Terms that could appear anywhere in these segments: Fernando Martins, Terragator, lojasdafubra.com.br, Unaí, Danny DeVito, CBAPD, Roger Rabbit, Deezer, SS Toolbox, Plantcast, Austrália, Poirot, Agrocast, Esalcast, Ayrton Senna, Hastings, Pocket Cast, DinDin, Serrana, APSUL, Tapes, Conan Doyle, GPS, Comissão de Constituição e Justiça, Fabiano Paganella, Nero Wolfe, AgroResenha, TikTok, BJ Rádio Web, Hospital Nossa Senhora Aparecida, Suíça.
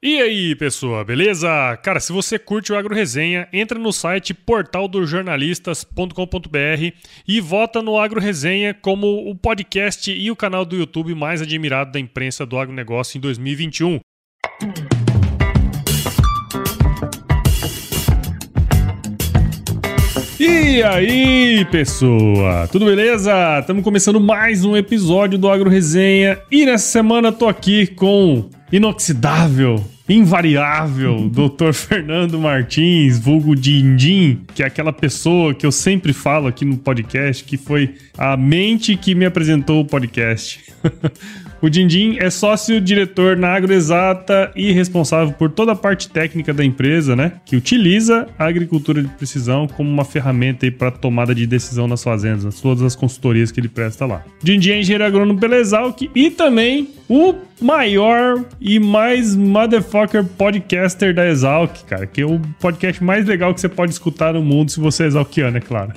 E aí, pessoal, beleza? Cara, se você curte o AgroResenha, entra no site portaldosjornalistas.com.br e vota no AgroResenha como o podcast e o canal do YouTube mais admirado da imprensa do agronegócio em 2021. E aí, pessoa? Tudo beleza? Estamos começando mais um episódio do AgroResenha e nessa semana eu tô aqui com inoxidável, invariável, Dr. Fernando Martins, vulgo DinDin, que é aquela pessoa que eu sempre falo aqui no podcast, que foi a mente que me apresentou o podcast. O DinDin é sócio-diretor na AgroExata e responsável por toda a parte técnica da empresa, né? Que utiliza a agricultura de precisão como uma ferramenta para tomada de decisão nas fazendas, nas todas as consultorias que ele presta lá. DinDin é engenheiro agrônomo pela Esalq e também o maior e mais motherfucker podcaster da Esalq, cara, que é o podcast mais legal que você pode escutar no mundo se você é esalquiano, é claro.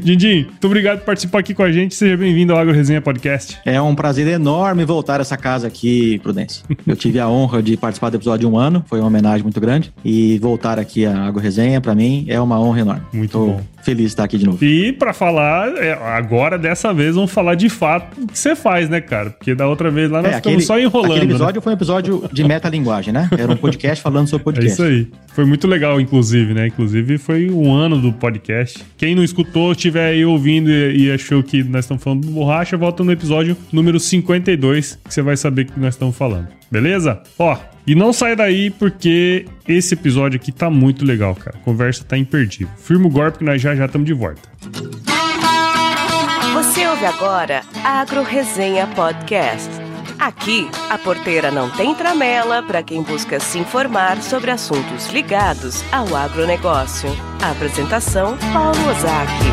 DinDin, muito obrigado por participar aqui com a gente. Seja bem-vindo ao AgroResenha Podcast. É um prazer enorme voltar a essa casa aqui, Prudência. Eu tive a honra de participar do episódio de um ano, foi uma homenagem muito grande, e voltar aqui à AgroResenha, pra mim, é uma honra enorme. Muito bom. Feliz de estar aqui de novo. E pra falar, agora, dessa vez, vamos falar de fato o que você faz, né, cara? Porque da outra vez lá nós ficamos só enrolando. Aquele episódio, né? Foi um episódio de metalinguagem, né? Era um podcast falando sobre podcast. É isso aí. Foi muito legal, inclusive, né? Inclusive, foi um ano do podcast. Quem não escutou, estiver aí ouvindo e achou que nós estamos falando de borracha, volta no episódio número 52, que você vai saber o que nós estamos falando. Beleza? Ó, e não sai daí porque esse episódio aqui tá muito legal, cara. A conversa tá imperdível. Firma o golpe que nós já estamos de volta. Você ouve agora AgroResenha Podcast. Aqui, a porteira não tem tramela para quem busca se informar sobre assuntos ligados ao agronegócio. A apresentação, Paulo Ozaki.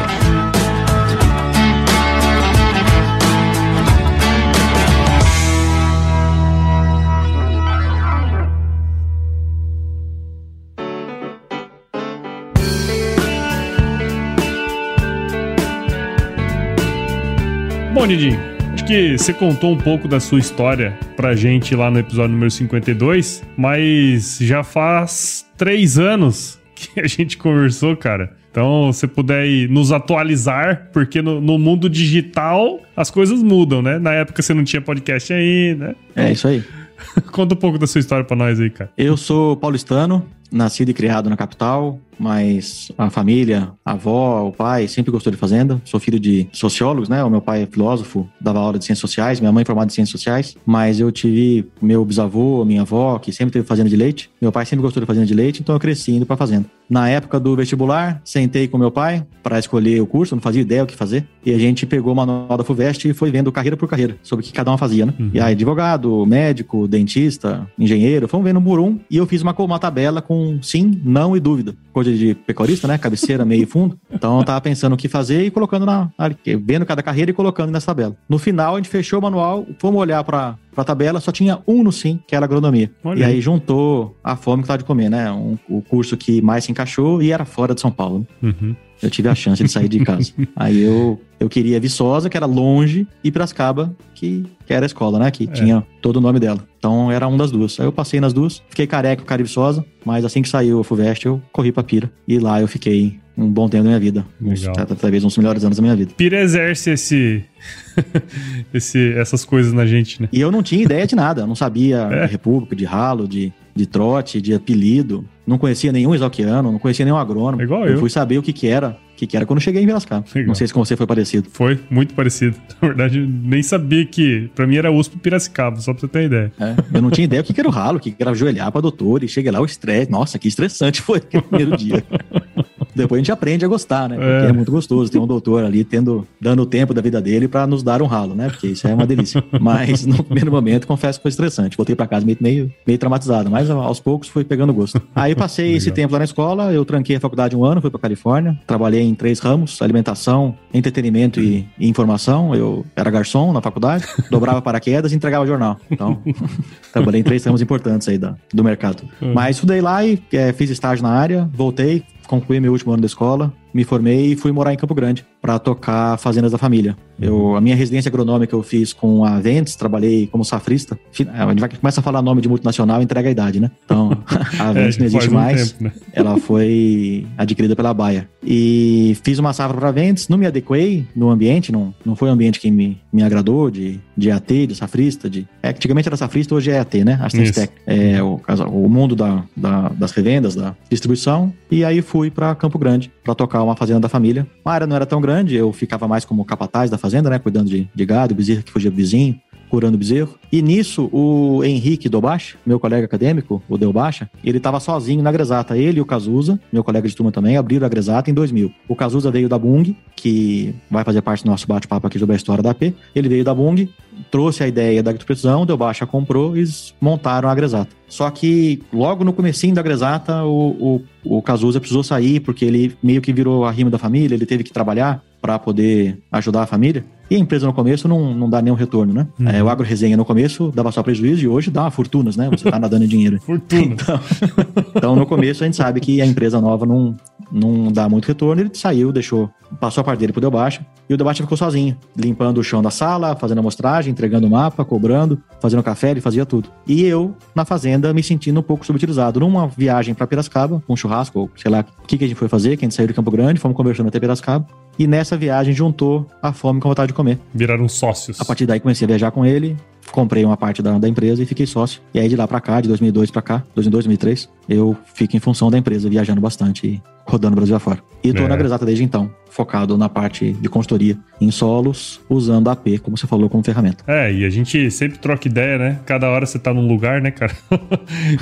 Bom, Didi, acho que você contou um pouco da sua história pra gente lá no episódio número 52, mas já faz 3 anos que a gente conversou, cara. Então, se puder aí nos atualizar, porque no mundo digital as coisas mudam, né? Na época você não tinha podcast ainda. É isso aí. Conta um pouco da sua história pra nós aí, cara. Eu sou paulistano, nascido e criado na capital, mas a família, a avó, o pai sempre gostou de fazenda. Sou filho de sociólogos, né? O meu pai é filósofo, dava aula de ciências sociais, minha mãe é formada em ciências sociais, mas eu tive meu bisavô, minha avó, que sempre teve fazenda de leite. Meu pai sempre gostou de fazenda de leite, então eu cresci indo pra fazenda. Na época do vestibular, sentei com meu pai para escolher o curso, não fazia ideia o que fazer, e a gente pegou o manual da FUVEST e foi vendo carreira por carreira, sobre o que cada uma fazia, né? Uhum. E aí, advogado, médico, dentista, engenheiro, fomos vendo um por um, e eu fiz uma tabela com sim, não e dúvida. Coisa de pecuarista, né? Cabeceira, meio e fundo. Então, eu tava pensando o que fazer e colocando vendo cada carreira e colocando nessa tabela. No final, a gente fechou o manual, fomos olhar pra tabela, só tinha um no sim, que era agronomia. Olhei. E aí juntou a fome que tava de comer, né? O curso que mais se encaixou e era fora de São Paulo. Uhum. Eu tive a chance de sair de casa. Aí eu queria Viçosa, que era longe, e Piracicaba, que era a escola, né? Que tinha todo o nome dela. Então, era uma das duas. Aí eu passei nas duas, fiquei careca, cara de Viçosa, mas assim que saiu a FUVEST, eu corri pra Pira. E lá eu fiquei um bom tempo da minha vida. Legal. Talvez um dos melhores anos da minha vida. Pira exerce essas coisas na gente, né? E eu não tinha ideia de nada. Eu não sabia de república, de ralo, de trote, de apelido. Não conhecia nenhum esalquiano, não conhecia nenhum agrônomo. Igual eu. Eu fui saber o que era quando eu cheguei em Piracicaba. Não sei se com você foi parecido. Foi, muito parecido. Na verdade, nem sabia que... Pra mim era USP Piracicaba, só pra você ter uma ideia. Eu não tinha ideia o que era o ralo, o que era ajoelhar pra doutor, e cheguei lá o estresse. Nossa, que estressante foi aquele primeiro dia. Depois a gente aprende a gostar, né? Porque é muito gostoso ter um doutor ali dando o tempo da vida dele pra nos dar um ralo, né? Porque isso é uma delícia. Mas no primeiro momento, confesso que foi estressante. Voltei pra casa meio traumatizado, mas aos poucos fui pegando gosto. Aí passei esse tempo lá na escola, eu tranquei a faculdade um ano, fui pra Califórnia, trabalhei em 3 ramos, alimentação, entretenimento e informação. Eu era garçom na faculdade, dobrava paraquedas e entregava jornal. Então, trabalhei em 3 ramos importantes aí do mercado. Mas estudei lá e fiz estágio na área, voltei, concluí meu último ano da escola, me formei e fui morar em Campo Grande para tocar fazendas da família. A minha residência agronômica eu fiz com a Ventes, trabalhei como safrista. A gente vai começa a falar nome de multinacional, entrega a idade, né? Então, a Ventes não existe mais. Tempo, né? Ela foi adquirida pela Bayer. E fiz uma safra para a Ventes, não me adequei no ambiente, não foi o ambiente que me agradou de AT, de safrista. Antigamente era safrista, hoje é AT, né? Assistente técnica. É o mundo das revendas, da distribuição. E aí fui para Campo Grande para tocar uma fazenda da família. A área não era tão grande, eu ficava mais como capataz da fazenda, né? Cuidando de gado, bezerro que fugia do vizinho, curando o bezerro. E nisso, o Henrique Dobacha, meu colega acadêmico, o Dobacha, ele estava sozinho na AgroExata. Ele e o Cazuza, meu colega de turma também, abriram a AgroExata em 2000. O Cazuza veio da Bunge, que vai fazer parte do nosso bate-papo aqui sobre a história da AP. Ele veio da Bunge, trouxe a ideia da agricultura, o Dobacha comprou e eles montaram a AgroExata. Só que logo no comecinho da AgroExata, o Cazuza precisou sair, porque ele meio que virou a rima da família, ele teve que trabalhar para poder ajudar a família. E a empresa no começo não dá nenhum retorno, né? Uhum. O AgroResenha no começo dava só prejuízo e hoje dá fortunas, né? Você tá nadando em dinheiro. Fortuna. Então, no começo a gente sabe que a empresa nova não dá muito retorno. Ele saiu, passou a parte dele pro Dobacha e o Dobacha ficou sozinho, limpando o chão da sala, fazendo amostragem, entregando o mapa, cobrando, fazendo café, ele fazia tudo. E eu, na fazenda, me sentindo um pouco subutilizado. Numa viagem pra Piracicaba, um churrasco, ou sei lá, o que a gente foi fazer, que a gente saiu de Campo Grande, fomos conversando até Piracicaba. E nessa viagem juntou a fome com a vontade de comer. Viraram sócios. A partir daí comecei a viajar com ele, comprei uma parte da empresa e fiquei sócio. E aí de lá pra cá, de 2002 pra cá, 2003, eu fico em função da empresa, viajando bastante e rodando o Brasil afora. E tô na AgroExata desde então, focado na parte de consultoria em solos, usando a AP, como você falou, como ferramenta. E a gente sempre troca ideia, né? Cada hora você tá num lugar, né, cara?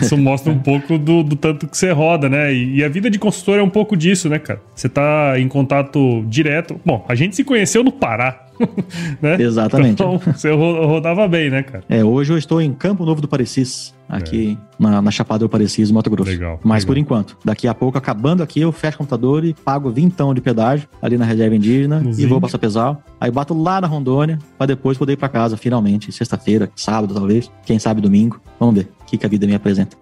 Isso mostra um pouco do tanto que você roda, né? E a vida de consultor é um pouco disso, né, cara? Você tá em contato direto. Bom, a gente se conheceu no Pará. Né? Exatamente. Então, você rodava bem, né, cara? Hoje eu estou em Campo Novo do Parecis, aqui na Chapada do Parecis, Mato Grosso. Legal. Mas por enquanto, daqui a pouco, acabando aqui, eu fecho o computador e pago R$20 de pedágio ali na reserva indígena e vou passar Sapezal. Aí bato lá na Rondônia para depois poder ir para casa, finalmente, sexta-feira, sábado talvez, quem sabe domingo. Vamos ver o que a vida me apresenta.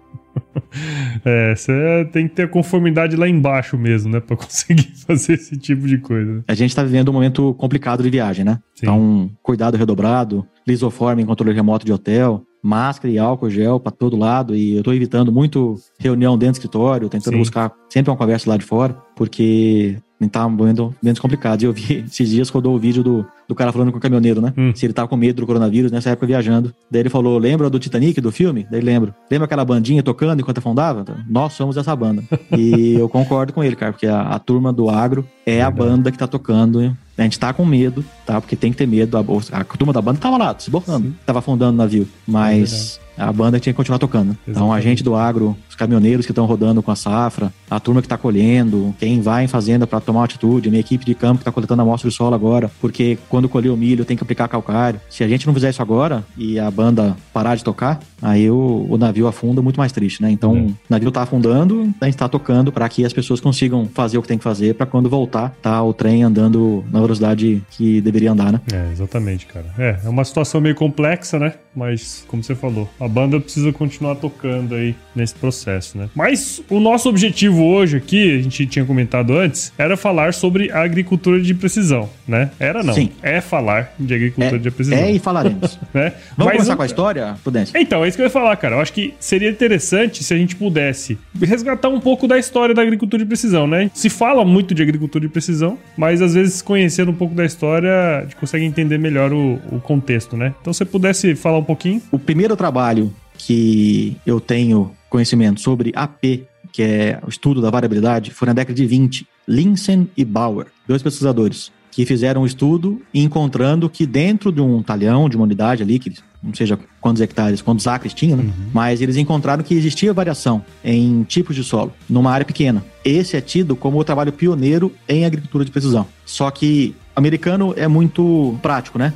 Você tem que ter conformidade lá embaixo mesmo, né? Pra conseguir fazer esse tipo de coisa. A gente tá vivendo um momento complicado de viagem, né? Sim. Então, cuidado redobrado, lisoforme em controle remoto de hotel, máscara e álcool gel pra todo lado. E eu tô evitando muito reunião dentro do escritório, tentando buscar sempre uma conversa lá de fora, porque tá um momento complicado. E eu vi, esses dias rodou o vídeo do cara falando com o caminhoneiro, né? Se ele tava com medo do coronavírus nessa época viajando. Daí ele falou, lembra do Titanic, do filme? Daí lembro. Lembra aquela bandinha tocando enquanto afundava? Nós somos essa banda. E eu concordo com ele, cara, porque a turma do agro é a banda que tá tocando, hein? A gente tá com medo, tá? Porque tem que ter medo. A turma da banda tava lá, se borrando. Tava afundando o navio. Mas a banda tinha que continuar tocando. Exatamente. Então a gente do agro, os caminhoneiros que estão rodando com a safra, a turma que tá colhendo, quem vai em fazenda pra tomar atitude, a minha equipe de campo que tá coletando amostra do solo agora, porque quando colher o milho tem que aplicar calcário. Se a gente não fizer isso agora e a banda parar de tocar, aí o navio afunda muito mais triste, né? Então o navio tá afundando, a gente tá tocando pra que as pessoas consigam fazer o que tem que fazer pra quando voltar, tá o trem andando na velocidade que deveria andar, né? Exatamente, cara. É uma situação meio complexa, né? Mas, como você falou, a banda precisa continuar tocando aí nesse processo, né? Mas o nosso objetivo hoje aqui, a gente tinha comentado antes, era falar sobre a agricultura de precisão, né? Era não. Sim. É falar de agricultura de precisão. E falaremos. Né? Vamos começar com a história, Prudente? Então, é isso que eu ia falar, cara. Eu acho que seria interessante se a gente pudesse resgatar um pouco da história da agricultura de precisão, né? Se fala muito de agricultura de precisão, mas às vezes conhecendo um pouco da história, a gente consegue entender melhor o contexto, né? Então, se você pudesse falar um pouquinho. O primeiro trabalho que eu tenho conhecimento sobre AP, que é o estudo da variabilidade, foi na década de 20. Linsen e Bauer, dois pesquisadores, que fizeram um estudo encontrando que dentro de um talhão, de uma unidade ali, que não seja quantos hectares, quantos acres tinha, né? Mas eles encontraram que existia variação em tipos de solo, numa área pequena. Esse é tido como o trabalho pioneiro em agricultura de precisão. Só que americano é muito prático, né?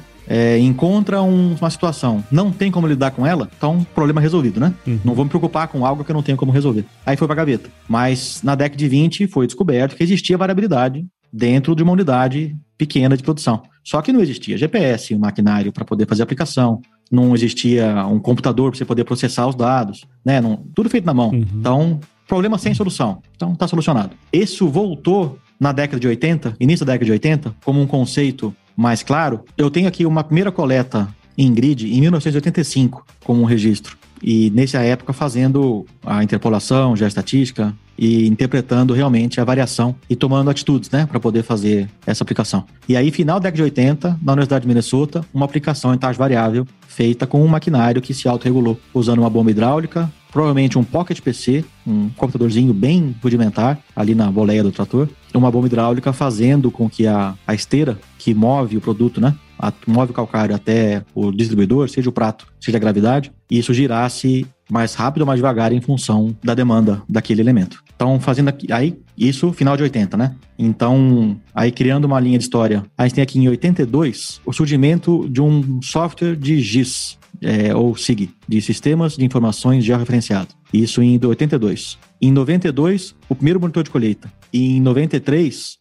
Encontra uma situação, não tem como lidar com ela, então um problema resolvido, né? Não vou me preocupar com algo que eu não tenho como resolver. Aí foi pra gaveta. Mas na década de 20 foi descoberto que existia variabilidade dentro de uma unidade pequena de produção. Só que não existia GPS, um maquinário para poder fazer aplicação, não existia um computador para você poder processar os dados, né? Tudo feito na mão. Então, problema sem solução. Então, tá solucionado. Isso voltou na década de 80, início da década de 80, como um conceito mais claro, eu tenho aqui uma primeira coleta em GRID em 1985 como um registro. E nessa época fazendo a interpolação, geoestatística e interpretando realmente a variação e tomando atitudes, né, para poder fazer essa aplicação. E aí, final da década de 80, na Universidade de Minnesota, uma aplicação em taxa variável feita com um maquinário que se autorregulou usando uma bomba hidráulica, provavelmente um pocket PC, um computadorzinho bem rudimentar, ali na boleia do trator, uma bomba hidráulica fazendo com que a esteira que move o produto, né, move o calcário até o distribuidor, seja o prato, seja a gravidade, e isso girasse mais rápido ou mais devagar em função da demanda daquele elemento. Então, fazendo aqui, aí, isso final de 80, né? Então, aí criando uma linha de história, a gente tem aqui em 82 o surgimento de um software de GIS, ou SIG, de Sistemas de Informações Georreferenciado. Isso em 82. Em 92, o primeiro monitor de colheita. E em 93...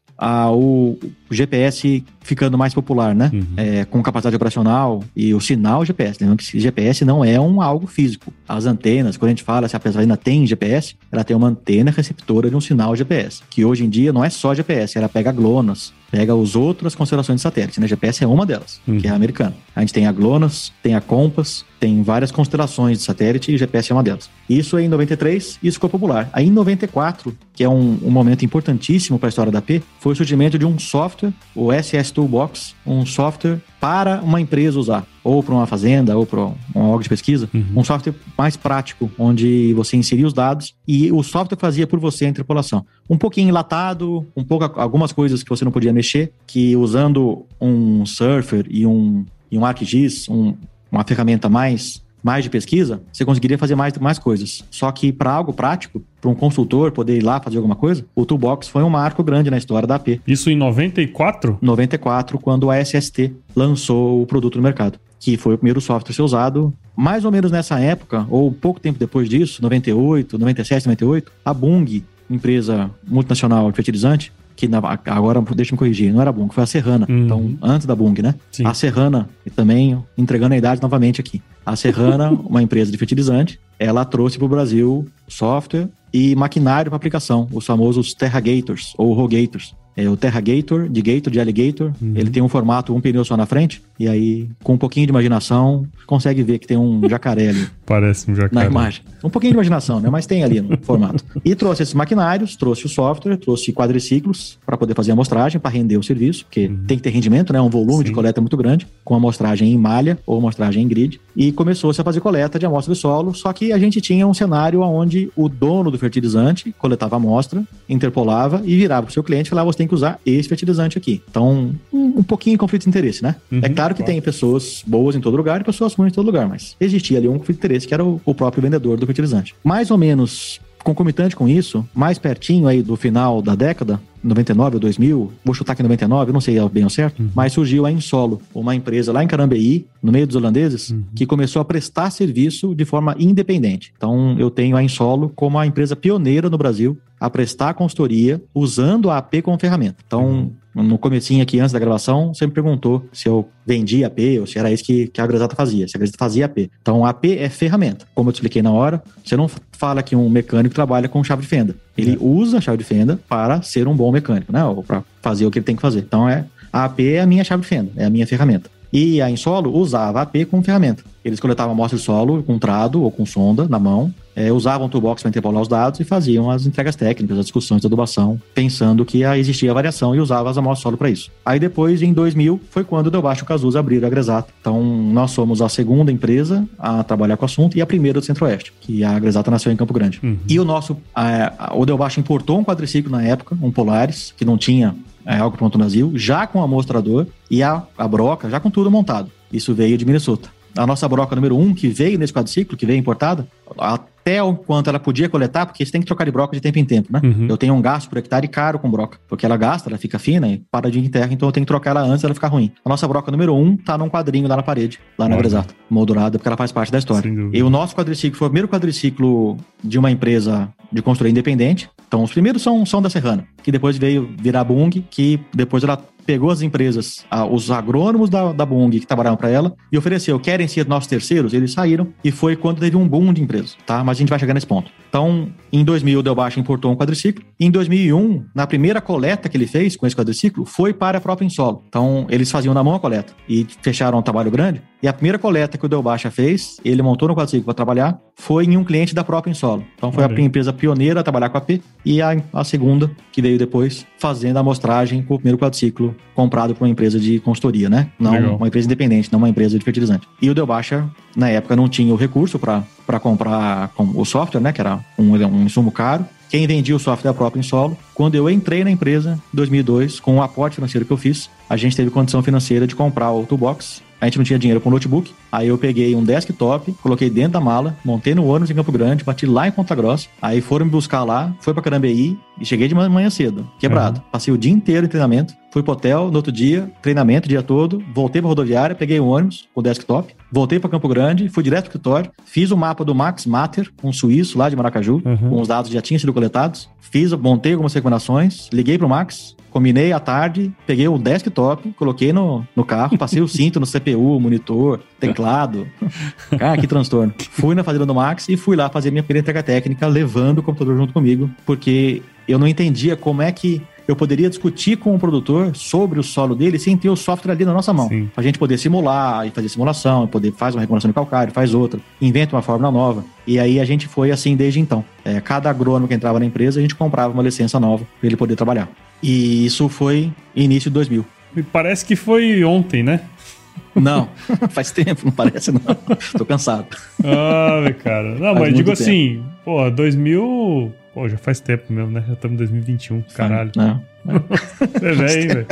o GPS ficando mais popular, né? Uhum. Com capacidade operacional e o sinal GPS. Lembrando que GPS não é algo físico. As antenas, quando a gente fala se a pesadina tem GPS, ela tem uma antena receptora de um sinal GPS, que hoje em dia não é só GPS, ela pega a GLONASS, pega as outras constelações de satélite, né? GPS é uma delas, que é a americana. A gente tem a GLONASS, tem a COMPASS, tem várias constelações de satélite e GPS é uma delas. Isso em 93, isso ficou popular. Aí em 94, que é um momento importantíssimo para a história da AP, foi o surgimento de um software, o SS Toolbox, um software para uma empresa usar, ou para uma fazenda, ou para um órgão de pesquisa, um software mais prático, onde você inseria os dados e o software fazia por você a interpolação. Um pouquinho enlatado, algumas coisas que você não podia mexer, que usando um surfer e um ArcGIS, uma ferramenta mais de pesquisa, você conseguiria fazer mais coisas. Só que para algo prático, para um consultor poder ir lá fazer alguma coisa, o Toolbox foi um marco grande na história da AP. Isso em 94? 94, quando a SST lançou o produto no mercado, que foi o primeiro software a ser usado. Mais ou menos nessa época, ou pouco tempo depois disso, 98, 97, 98, a Bunge, empresa multinacional de fertilizante, que agora, deixa eu me corrigir, não era a Bunge, foi a Serrana. Então, antes da Bunge, né? Sim. A Serrana, também entregando a idade novamente aqui. A Serrana, uma empresa de fertilizante, ela trouxe para o Brasil software e maquinário para aplicação, os famosos Terragators ou Rogators. O Terragator, de gator, de alligator, ele tem um formato, um pneu só na frente, e aí, com um pouquinho de imaginação, consegue ver que tem um jacaré ali. Parece um jacaré. Na imagem. Um pouquinho de imaginação, né? Mas tem ali no formato. E trouxe esses maquinários, trouxe o software, trouxe quadriciclos para poder fazer a amostragem, para render o serviço, porque tem que ter rendimento, né? Um volume de coleta muito grande, com amostragem em malha ou amostragem em grid. E começou-se a fazer coleta de amostra do solo, só que a gente tinha um cenário onde o dono do fertilizante coletava a amostra, interpolava e virava para o seu cliente e falava: você tem que usar esse fertilizante aqui. Então, um pouquinho de conflito de interesse, né? É claro que tem pessoas boas em todo lugar e pessoas ruins em todo lugar, mas existia ali um conflito de interesse que era o próprio vendedor do fertilizante. Mais ou menos concomitante com isso, mais pertinho aí do final da década, 99 ou 2000, vou chutar aqui 99, não sei bem ao certo, mas surgiu a Insolo, uma empresa lá em Carambeí, no meio dos holandeses, que começou a prestar serviço de forma independente. Então, eu tenho a Insolo como a empresa pioneira no Brasil a prestar consultoria usando a AP como ferramenta. Então, no comecinho aqui, antes da gravação, você me perguntou se eu vendia AP ou se era isso que a AgroExata fazia, se a AgroExata fazia AP. Então, AP é ferramenta. Como eu te expliquei na hora, você não fala que um mecânico trabalha com chave de fenda. Ele usa a chave de fenda para ser um bom mecânico, né? Ou para fazer o que ele tem que fazer. Então, a AP é a minha chave de fenda, é a minha ferramenta. E a Insolo usava a AP como ferramenta. Eles coletavam amostra de solo com trado ou com sonda na mão, usavam o Toolbox para interpolar os dados e faziam as entregas técnicas, as discussões de adubação, pensando que existia variação e usava as amostras de solo para isso. Aí depois, em 2000, foi quando o Dobacha e o Cazuza abriram a AgroExata. Então, nós somos a segunda empresa a trabalhar com o assunto e a primeira do Centro-Oeste, que a AgroExata nasceu em Campo Grande. E o Dobacha importou um quadriciclo na época, um Polaris, que não tinha algo pronto no Brasil, já com o amostrador e a broca, já com tudo montado. Isso veio de Minnesota. A nossa broca número 1, que veio nesse quadriciclo, que veio importada, até o quanto ela podia coletar, porque você tem que trocar de broca de tempo em tempo, né? Eu tenho um gasto por hectare caro com broca, porque ela fica fina e para de ir em terra, então eu tenho que trocar ela antes ela ficar ruim. A nossa broca número 1 tá num quadrinho lá na parede, lá na AgroExata, moldurada, porque ela faz parte da história. E o nosso quadriciclo foi o primeiro quadriciclo de uma empresa de construir independente. Então, os primeiros são da Serrana, que depois veio virar Bunge, que depois ela pegou as empresas, os agrônomos da Bunge que trabalhavam para ela e ofereceu, querem ser nossos terceiros? Eles saíram e foi quando teve um boom de empresas, tá? Mas a gente vai chegar nesse ponto. Então, em 2000, o Dobacha importou um quadriciclo. Em 2001, na primeira coleta que ele fez com esse quadriciclo, foi para a própria Insolo. Então, eles faziam na mão a coleta e fecharam um trabalho grande. E a primeira coleta que o Dobacha fez, ele montou no quadriciclo para trabalhar, foi em um cliente da própria Insolo. Então, foi a empresa pioneira a trabalhar com a P e a segunda, que veio depois, fazendo a amostragem com o primeiro quadriciclo comprado por uma empresa de consultoria, né? Não uma empresa independente, não uma empresa de fertilizante. E o Dobacha, na época, não tinha o recurso para comprar o software, né? Que era um insumo caro. Quem vendia o software era a própria Insolo. Quando eu entrei na empresa, em 2002, com o aporte financeiro que eu fiz, a gente teve condição financeira de comprar o Toolbox. A gente não tinha dinheiro para um notebook. Aí eu peguei um desktop, coloquei dentro da mala, montei no ônibus em Campo Grande, bati lá em Ponta Grossa. Aí foram me buscar lá, fui para Carambeí e cheguei de manhã cedo, quebrado. Passei o dia inteiro em treinamento, fui pro hotel no outro dia, treinamento o dia todo, voltei pra rodoviária, peguei o ônibus com o desktop, voltei para Campo Grande, fui direto pro escritório, fiz o mapa do Max Matter, um suíço lá de Maracaju, com os dados que já tinham sido coletados, montei algumas recomendações, liguei pro Max, combinei à tarde, peguei o desktop, coloquei no carro, passei o cinto no CPU, monitor, teclado. Cara, que transtorno. Fui na fazenda do Max e fui lá fazer minha primeira entrega técnica, levando o computador junto comigo, porque eu não entendia como é que eu poderia discutir com o produtor sobre o solo dele sem ter o software ali na nossa mão. Sim. A gente poder simular e fazer simulação, poder fazer uma recomendação de calcário, faz outra, inventa uma fórmula nova. E aí a gente foi assim desde então. Cada agrônomo que entrava na empresa, a gente comprava uma licença nova para ele poder trabalhar. E isso foi início de 2000. Me parece que foi ontem, né? Não, faz tempo, não parece não. Tô cansado. Ah, cara. Não, mas digo tempo. Assim, pô, 2000... Pô, já faz tempo mesmo, né? Já estamos em 2021, caralho. Não. Você é velho, hein, velho?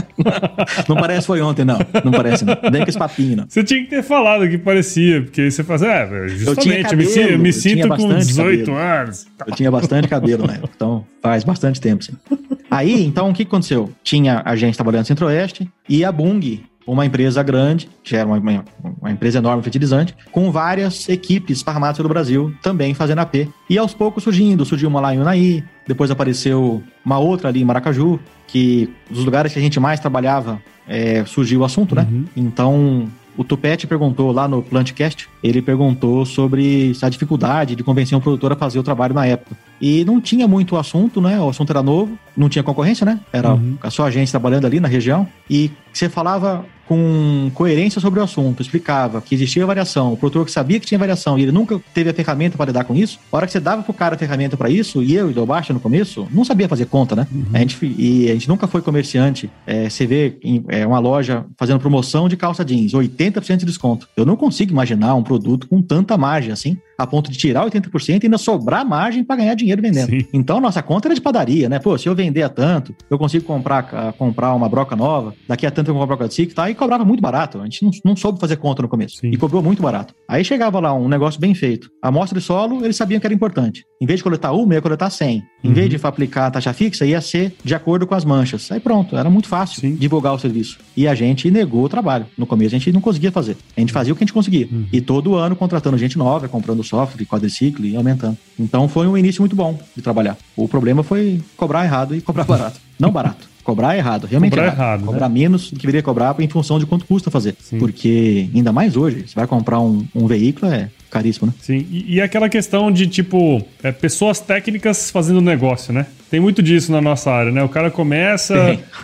Não parece foi ontem, não. Não parece, não. Nem com esse papinho, não. Você tinha que ter falado que parecia, porque você fala assim, justamente, eu me sinto com 18 cabelo. Anos. Eu tinha bastante cabelo, né? Então, faz bastante tempo, sim. Aí, então, o que aconteceu? Tinha a gente trabalhando no Centro-Oeste e a Bunge, uma empresa grande, que era uma empresa enorme fertilizante, com várias equipes farmácias pelo Brasil, também fazendo AP. E aos poucos surgiu uma lá em Unaí, depois apareceu uma outra ali em Maracaju, que dos lugares que a gente mais trabalhava, surgiu o assunto, né? Então, o Tupete perguntou lá no Plantcast, ele perguntou sobre a dificuldade de convencer um produtor a fazer o trabalho na época. E não tinha muito assunto, né? O assunto era novo, não tinha concorrência, né? Era só a gente trabalhando ali na região. E você falava com coerência sobre o assunto, explicava que existia variação, o produtor que sabia que tinha variação e ele nunca teve a ferramenta para lidar com isso. A hora que você dava pro cara a ferramenta para isso, e eu e o Dobacha no começo, não sabia fazer conta, né? A gente nunca foi comerciante. Você vê uma loja fazendo promoção de calça jeans, 80% de desconto. Eu não consigo imaginar um produto com tanta margem assim, a ponto de tirar 80% e ainda sobrar margem para ganhar dinheiro vendendo. Sim. Então, nossa conta era de padaria, né? Pô, se eu vender a tanto, eu consigo comprar uma broca nova, daqui a tanto eu compro uma broca de ciclo, tá? E cobrava muito barato. A gente não soube fazer conta no começo. Sim. E cobrou muito barato. Aí chegava lá um negócio bem feito. A amostra de solo, eles sabiam que era importante. Em vez de coletar uma, ia coletar 100. Em vez de aplicar a taxa fixa, ia ser de acordo com as manchas. Aí pronto, era muito fácil divulgar o serviço. E a gente negou o trabalho. No começo, a gente não conseguia fazer. A gente fazia o que a gente conseguia. E todo ano, contratando gente nova, comprando software, quadriciclo e aumentando. Então, foi um início muito bom de trabalhar. O problema foi cobrar errado e cobrar barato. Não barato. Cobrar errado, realmente errado. Cobrar menos do que deveria cobrar em função de quanto custa fazer. Sim. Porque, ainda mais hoje, você vai comprar um veículo, caríssimo, né? Sim, e aquela questão de, tipo, pessoas técnicas fazendo negócio, né? Tem muito disso na nossa área, né? O cara começa,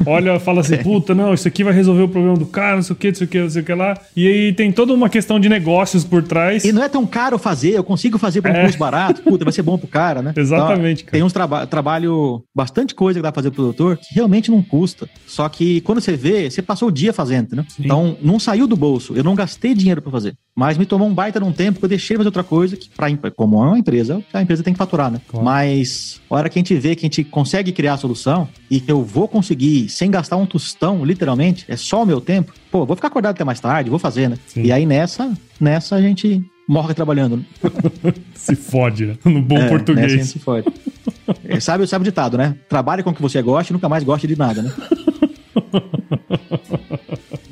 olha, fala assim, puta, não, isso aqui vai resolver o problema do cara, não sei o que, não sei o que, não sei o que lá. E aí tem toda uma questão de negócios por trás. E não é tão caro fazer, eu consigo fazer por um custo barato, puta, vai ser bom pro cara, né? Exatamente, então, cara. Tem uns trabalho, bastante coisa que dá pra fazer pro produtor, que realmente não custa. Só que quando você vê, você passou o dia fazendo, né? Sim. Então, não saiu do bolso, eu não gastei dinheiro pra fazer. Mas me tomou um baita de um tempo que eu deixei de fazer outra coisa, que como é uma empresa, a empresa tem que faturar, né? Claro. Mas a hora que a gente vê que a gente consegue criar a solução e que eu vou conseguir sem gastar um tostão, literalmente, é só o meu tempo, pô, vou ficar acordado até mais tarde, vou fazer, né? Sim. E aí nessa a gente morre trabalhando. Né? Se fode, né? No bom português. Nessa a gente se fode. Sabe o ditado, né? Trabalhe com o que você gosta e nunca mais goste de nada, né?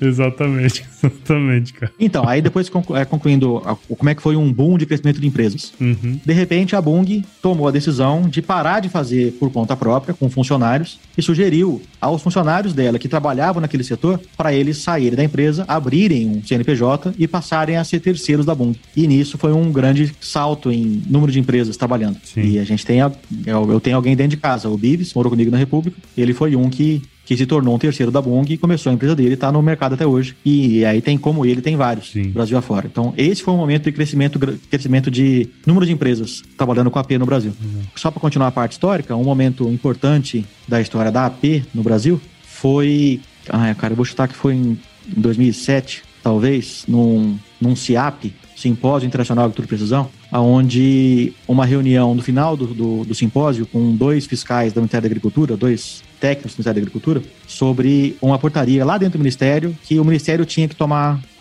Exatamente, exatamente, cara. Então, aí depois concluindo como é que foi um boom de crescimento de empresas. Uhum. De repente, a Bunge tomou a decisão de parar de fazer por conta própria, com funcionários, e sugeriu aos funcionários dela que trabalhavam naquele setor para eles saírem da empresa, abrirem um CNPJ e passarem a ser terceiros da Bunge. E nisso foi um grande salto em número de empresas trabalhando. Sim. E a gente tem... Eu tenho alguém dentro de casa, o Bives, morou comigo na República, ele foi um que se tornou um terceiro da Bunge e começou a empresa dele, está no mercado até hoje. E aí tem como ele, tem vários, Sim. Brasil afora. Então, esse foi um momento de crescimento de número de empresas trabalhando com AP no Brasil. Uhum. Só para continuar a parte histórica, um momento importante da história da AP no Brasil foi... Ah, cara, eu vou chutar que foi em 2007, talvez, num CIAP, Simpósio Internacional de Agricultura e Precisão, onde uma reunião no final do simpósio com dois fiscais do Ministério da Agricultura, dois técnicos do Ministério da Agricultura, sobre uma portaria lá dentro do Ministério, que o Ministério tinha que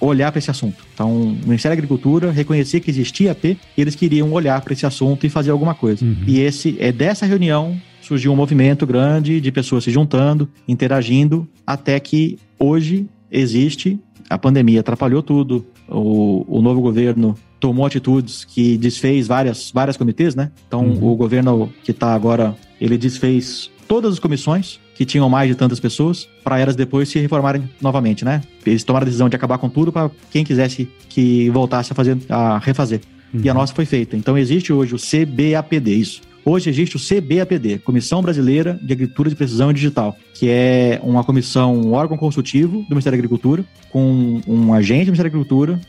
olhar para esse assunto. Então, o Ministério da Agricultura reconhecia que existia AP e eles queriam olhar para esse assunto e fazer alguma coisa. Uhum. E dessa reunião surgiu um movimento grande de pessoas se juntando, interagindo, até que hoje existe... A pandemia atrapalhou tudo, o novo governo tomou atitudes que desfez várias comitês, né? Então, O governo que está agora, ele desfez todas as comissões, que tinham mais de tantas pessoas, para elas depois se reformarem novamente, né? Eles tomaram a decisão de acabar com tudo para quem quisesse que voltasse a refazer. Uhum. E a nossa foi feita. Então, existe hoje o CBAPD, isso. Hoje existe o CBAPD, Comissão Brasileira de Agricultura de Precisão e Digital, que é uma comissão, um órgão consultivo do Ministério da Agricultura, com um agente do Ministério da Agricultura,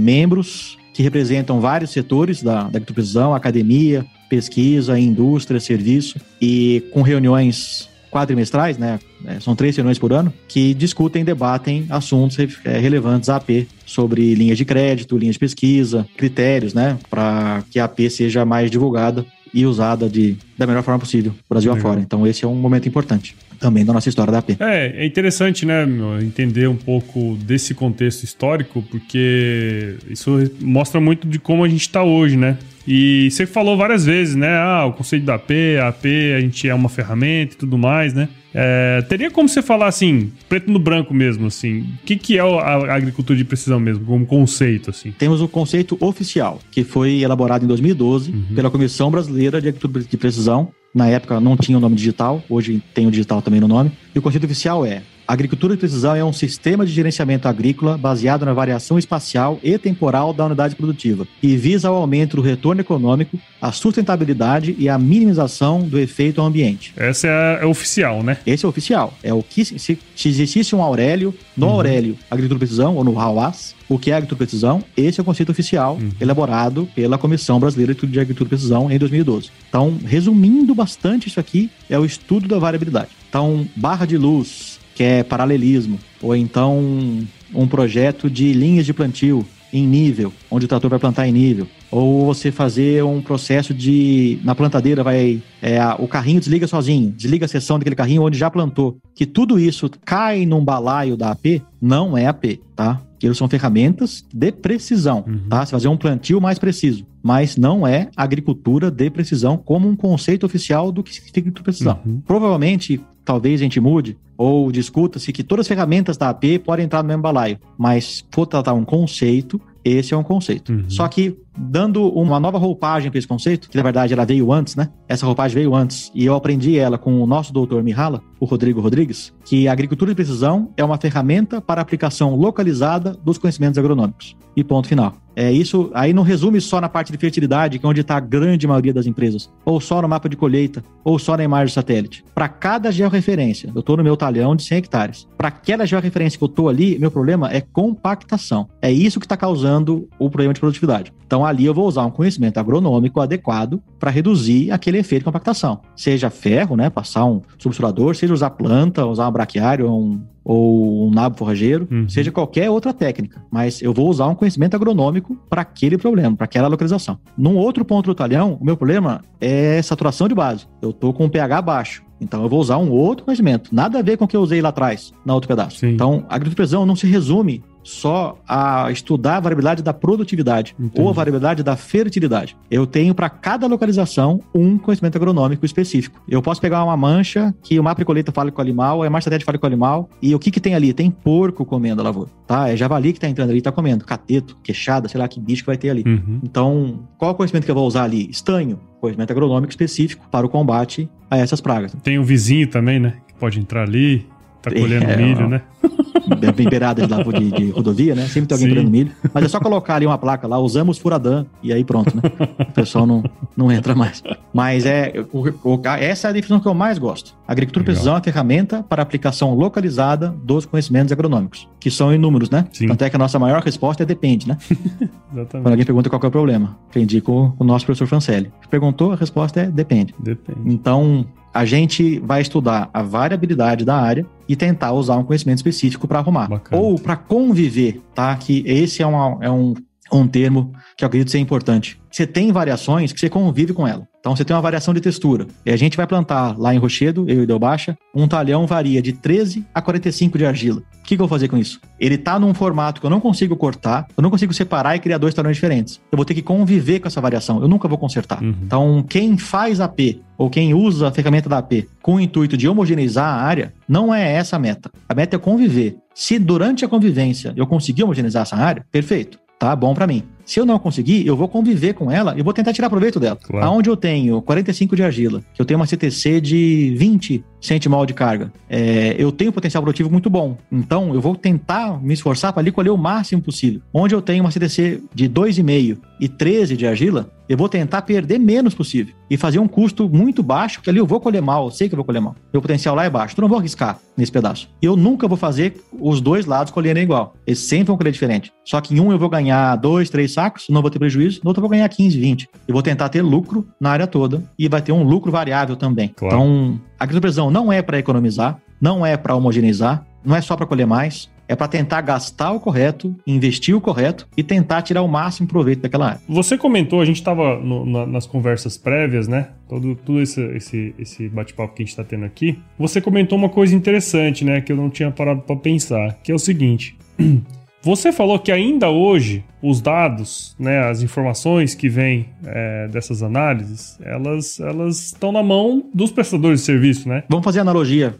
membros que representam vários setores da agricultura de precisão, academia, pesquisa, indústria, serviço, e com reuniões quadrimestrais, né? São 3 reuniões por ano, que discutem e debatem assuntos relevantes à AP, sobre linhas de crédito, linhas de pesquisa, critérios, né? Para que a AP seja mais divulgada e usada da melhor forma possível, Brasil afora. Então, esse é um momento importante também da nossa história da AP. É interessante, né, entender um pouco desse contexto histórico, porque isso mostra muito de como a gente está hoje, né? E você falou várias vezes, né? Ah, o conceito da AP, a AP, a gente é uma ferramenta e tudo mais, né? Teria como você falar, assim, preto no branco mesmo, assim, o que é a agricultura de precisão mesmo, como conceito, assim? Temos o conceito oficial, que foi elaborado em 2012 pela Comissão Brasileira de Agricultura de Precisão. Na época não tinha o nome digital, hoje tem o digital também no nome. E o conceito oficial é: agricultura de precisão é um sistema de gerenciamento agrícola baseado na variação espacial e temporal da unidade produtiva e visa ao aumento do retorno econômico, a sustentabilidade e a minimização do efeito ao ambiente. Essa é oficial, né? Esse é oficial. É o que se existisse um Aurélio, no Aurélio, agricultura de precisão, ou no Hauás, o que é agricultura de precisão, esse é o conceito oficial elaborado pela Comissão Brasileira de Agricultura de Precisão em 2012. Então, resumindo bastante isso aqui, é o estudo da variabilidade. Então, barra de luz, que é paralelismo, ou então um projeto de linhas de plantio em nível, onde o trator vai plantar em nível, ou você fazer um processo de... Na plantadeira o carrinho desliga sozinho, desliga a seção daquele carrinho onde já plantou, que tudo isso cai num balaio da AP, não é AP, tá? Eles são ferramentas de precisão, tá? Você fazer um plantio mais preciso, mas não é agricultura de precisão como um conceito oficial do que significa precisão. Provavelmente, talvez a gente mude ou discuta-se que todas as ferramentas da AP podem entrar no mesmo balaio, mas for tratar um conceito, esse é um conceito. Só que dando uma nova roupagem para esse conceito, que na verdade ela veio antes, né? Essa roupagem veio antes, e eu aprendi ela com o nosso doutor Mihala, o Rodrigo Rodrigues, que a agricultura de precisão é uma ferramenta para aplicação localizada dos conhecimentos agronômicos. E ponto final. É isso, aí não resume só na parte de fertilidade, que é onde está a grande maioria das empresas, ou só no mapa de colheita, ou só na imagem do satélite. Para cada georreferência, eu estou no meu talhão de 100 hectares. Para aquela georreferência que eu estou ali, meu problema é compactação. É isso que está causando o problema de produtividade. Então, ali eu vou usar um conhecimento agronômico adequado para reduzir aquele efeito de compactação. Seja ferro, né, passar um subsolador, seja usar planta, usar uma braquiária ou um nabo forrageiro, seja qualquer outra técnica, mas eu vou usar um conhecimento agronômico para aquele problema, para aquela localização. Num outro ponto do talhão, o meu problema é saturação de base. Eu estou com um pH baixo, então eu vou usar um outro conhecimento, nada a ver com o que eu usei lá atrás, na outro pedaço. Sim. Então, a agricultura de precisão não se resume só a estudar a variabilidade da produtividade. Entendi. Ou a variabilidade da fertilidade. Eu tenho para cada localização um conhecimento agronômico específico. Eu posso pegar uma mancha que o mapa e colheita fala com o animal, a mancha de fala com o animal, e o que que tem ali? Tem porco comendo a lavoura, tá? É javali que tá entrando ali e tá comendo, cateto, queixada, sei lá que bicho que vai ter ali. Uhum. Então, qual o conhecimento que eu vou usar ali? Estanho, conhecimento agronômico específico para o combate a essas pragas. Tem um vizinho também, né? Que pode entrar ali, tá colhendo milho, né? Bem beirada de rodovia, né? Sempre tem alguém tirando milho. Mas é só colocar ali uma placa lá, usamos Furadã, e aí pronto, né? O pessoal não entra mais. Mas essa é a definição que eu mais gosto. Agricultura de precisão é uma ferramenta para aplicação localizada dos conhecimentos agronômicos, que são inúmeros, né? Sim. Tanto é que a nossa maior resposta é depende, né? Exatamente. Quando alguém pergunta qual que é o problema, aprendi com o nosso professor Francelli. Perguntou, a resposta é depende. Depende. Então, a gente vai estudar a variabilidade da área e tentar usar um conhecimento específico para arrumar. Bacana. Ou para conviver, tá? Que esse é um termo que eu acredito ser importante. Você tem variações que você convive com ela. Então, você tem uma variação de textura. E a gente vai plantar lá em Rochedo, eu e Dobacha, um talhão varia de 13 a 45 de argila. O que eu vou fazer com isso? Ele tá num formato que eu não consigo cortar, eu não consigo separar e criar dois talhões diferentes. Eu vou ter que conviver com essa variação, eu nunca vou consertar. Uhum. Então, quem faz AP, ou quem usa a ferramenta da AP com o intuito de homogeneizar a área, não é essa a meta. A meta é conviver. Se durante a convivência eu conseguir homogeneizar essa área, perfeito. Tá bom pra mim. Se eu não conseguir, eu vou conviver com ela e vou tentar tirar proveito dela. Claro. Aonde eu tenho 45 de argila, que eu tenho uma CTC de 20 centimol de carga, eu tenho um potencial produtivo muito bom. Então, eu vou tentar me esforçar para ali colher o máximo possível. Onde eu tenho uma CTC de 2,5 e 13 de argila, eu vou tentar perder menos possível e fazer um custo muito baixo, porque ali eu vou colher mal, eu sei que eu vou colher mal. Meu potencial lá é baixo, então eu não vou arriscar nesse pedaço. Eu nunca vou fazer os dois lados colherem igual. Eles sempre vão colher diferente. Só que em um eu vou ganhar 2, 3 sacos, não vou ter prejuízo, no outro eu vou ganhar 15, 20. Eu vou tentar ter lucro na área toda e vai ter um lucro variável também. Claro. Então, a agricultura de precisão não é para economizar, não é para homogeneizar, não é só para colher mais. É para tentar gastar o correto, investir o correto e tentar tirar o máximo proveito daquela área. Você comentou, a gente estava nas conversas prévias, né? Todo esse bate-papo que a gente está tendo aqui. Você comentou uma coisa interessante, né? Que eu não tinha parado para pensar, que é o seguinte. Você falou que ainda hoje os dados, né, as informações que vêm dessas análises, elas estão na mão dos prestadores de serviço, né? Vamos fazer a analogia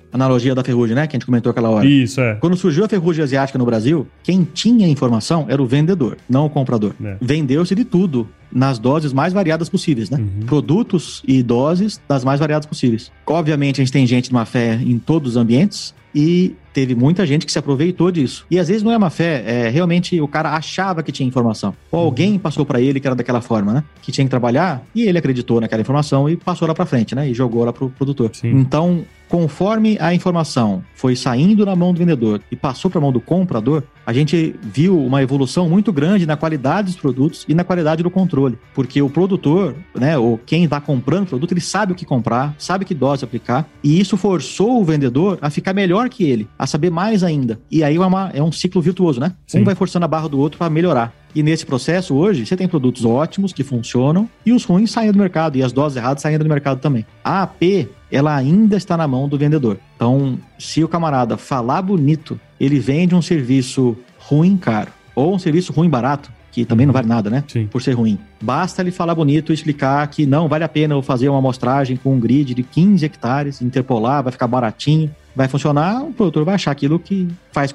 da ferrugem, né? Que a gente comentou aquela hora. Isso, é. Quando surgiu a ferrugem asiática no Brasil, quem tinha informação era o vendedor, não o comprador. É. Vendeu-se de tudo nas doses mais variadas possíveis, né? Uhum. Produtos e doses das mais variadas possíveis. Obviamente, a gente tem gente de má fé em todos os ambientes e teve muita gente que se aproveitou disso. E às vezes não é má fé, realmente o cara achava que tinha informação. Ou alguém passou pra ele que era daquela forma, né? Que tinha que trabalhar e ele acreditou naquela informação e passou lá pra frente, né? E jogou lá pro produtor. Sim. Então, conforme a informação foi saindo na mão do vendedor e passou pra mão do comprador, a gente viu uma evolução muito grande na qualidade dos produtos e na qualidade do controle. Porque o produtor, né? Ou quem tá comprando o produto, ele sabe o que comprar, sabe que dose aplicar. E isso forçou o vendedor a ficar melhor que ele, a saber mais ainda. E aí é um ciclo virtuoso, né? Sim. Um vai forçando a barra do outro para melhorar. E nesse processo, hoje, você tem produtos ótimos que funcionam e os ruins saem do mercado e as doses erradas saem do mercado também. A AP, ela ainda está na mão do vendedor. Então, se o camarada falar bonito, ele vende um serviço ruim caro ou um serviço ruim barato, que também não vale nada, né? Sim. Por ser ruim. Basta ele falar bonito e explicar que não vale a pena eu fazer uma amostragem com um grid de 15 hectares, interpolar, vai ficar baratinho, vai funcionar, o produtor vai achar aquilo que faz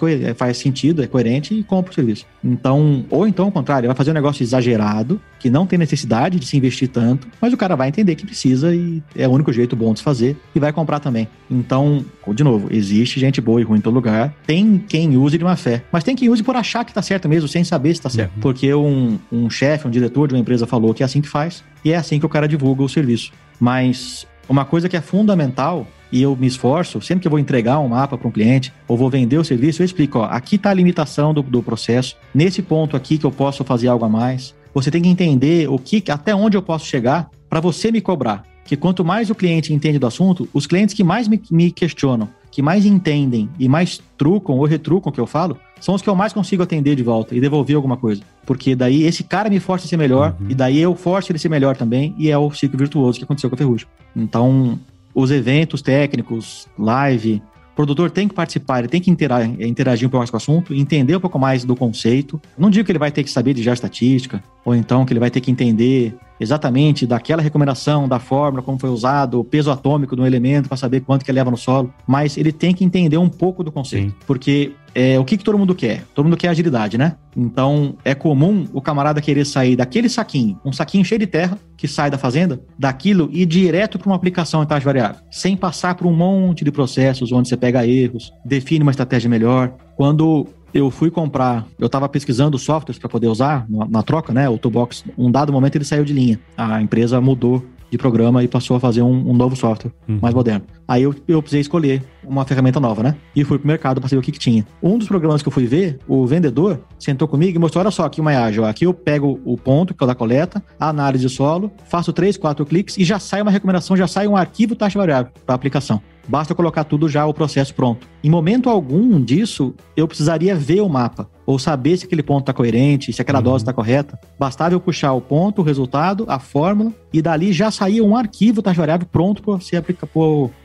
sentido, é coerente e compra o serviço. Então, ou então, ao contrário, vai fazer um negócio exagerado, que não tem necessidade de se investir tanto, mas o cara vai entender que precisa e é o único jeito bom de se fazer e vai comprar também. Então, de novo, existe gente boa e ruim em todo lugar, tem quem use de má fé, mas tem quem use por achar que tá certo mesmo, sem saber se tá certo. Uhum. Porque um chefe, um diretor de uma empresa falou que é assim que faz e é assim que o cara divulga o serviço. Mas uma coisa que é fundamental, e eu me esforço, sempre que eu vou entregar um mapa para um cliente, ou vou vender o serviço, eu explico, ó, aqui está a limitação do processo, nesse ponto aqui que eu posso fazer algo a mais, você tem que entender até onde eu posso chegar para você me cobrar. Que quanto mais o cliente entende do assunto, os clientes que mais me questionam, que mais entendem e mais trucam ou retrucam o que eu falo, são os que eu mais consigo atender de volta e devolver alguma coisa. Porque daí esse cara me força a ser melhor, e daí eu forço ele a ser melhor também, e é o ciclo virtuoso que aconteceu com a ferrugem. Então, os eventos técnicos, live, O produtor tem que participar, ele tem que interagir um pouco mais com o assunto, entender um pouco mais do conceito. Não digo que ele vai ter que saber de geoestatística, ou então que ele vai ter que entender exatamente daquela recomendação, da fórmula, como foi usado, o peso atômico de um elemento para saber quanto que ele leva no solo, mas ele tem que entender um pouco do conceito. Sim. Porque o que todo mundo quer? Todo mundo quer agilidade, né? Então, é comum o camarada querer sair daquele saquinho, um saquinho cheio de terra, que sai da fazenda, daquilo e ir direto para uma aplicação em taxa variável, sem passar por um monte de processos onde você pega erros, define uma estratégia melhor. Quando eu fui comprar, eu estava pesquisando softwares para poder usar na troca, né? O Toolbox, um dado momento ele saiu de linha. A empresa mudou de programa e passou a fazer um novo software mais moderno. Aí eu precisei escolher uma ferramenta nova, né? E fui pro mercado para saber o que tinha. Um dos programas que eu fui ver, o vendedor sentou comigo e mostrou, olha só, aqui uma IAG, ó, aqui eu pego o ponto, que é o da coleta, a análise do solo, faço 3, 4 cliques e já sai uma recomendação, já sai um arquivo taxa variável para aplicação. Basta colocar tudo já, o processo pronto. Em momento algum disso, eu precisaria ver o mapa, ou saber se aquele ponto está coerente, se aquela dose está correta. Bastava eu puxar o ponto, o resultado, a fórmula, e dali já saía um arquivo taxa variável pronto para você aplicar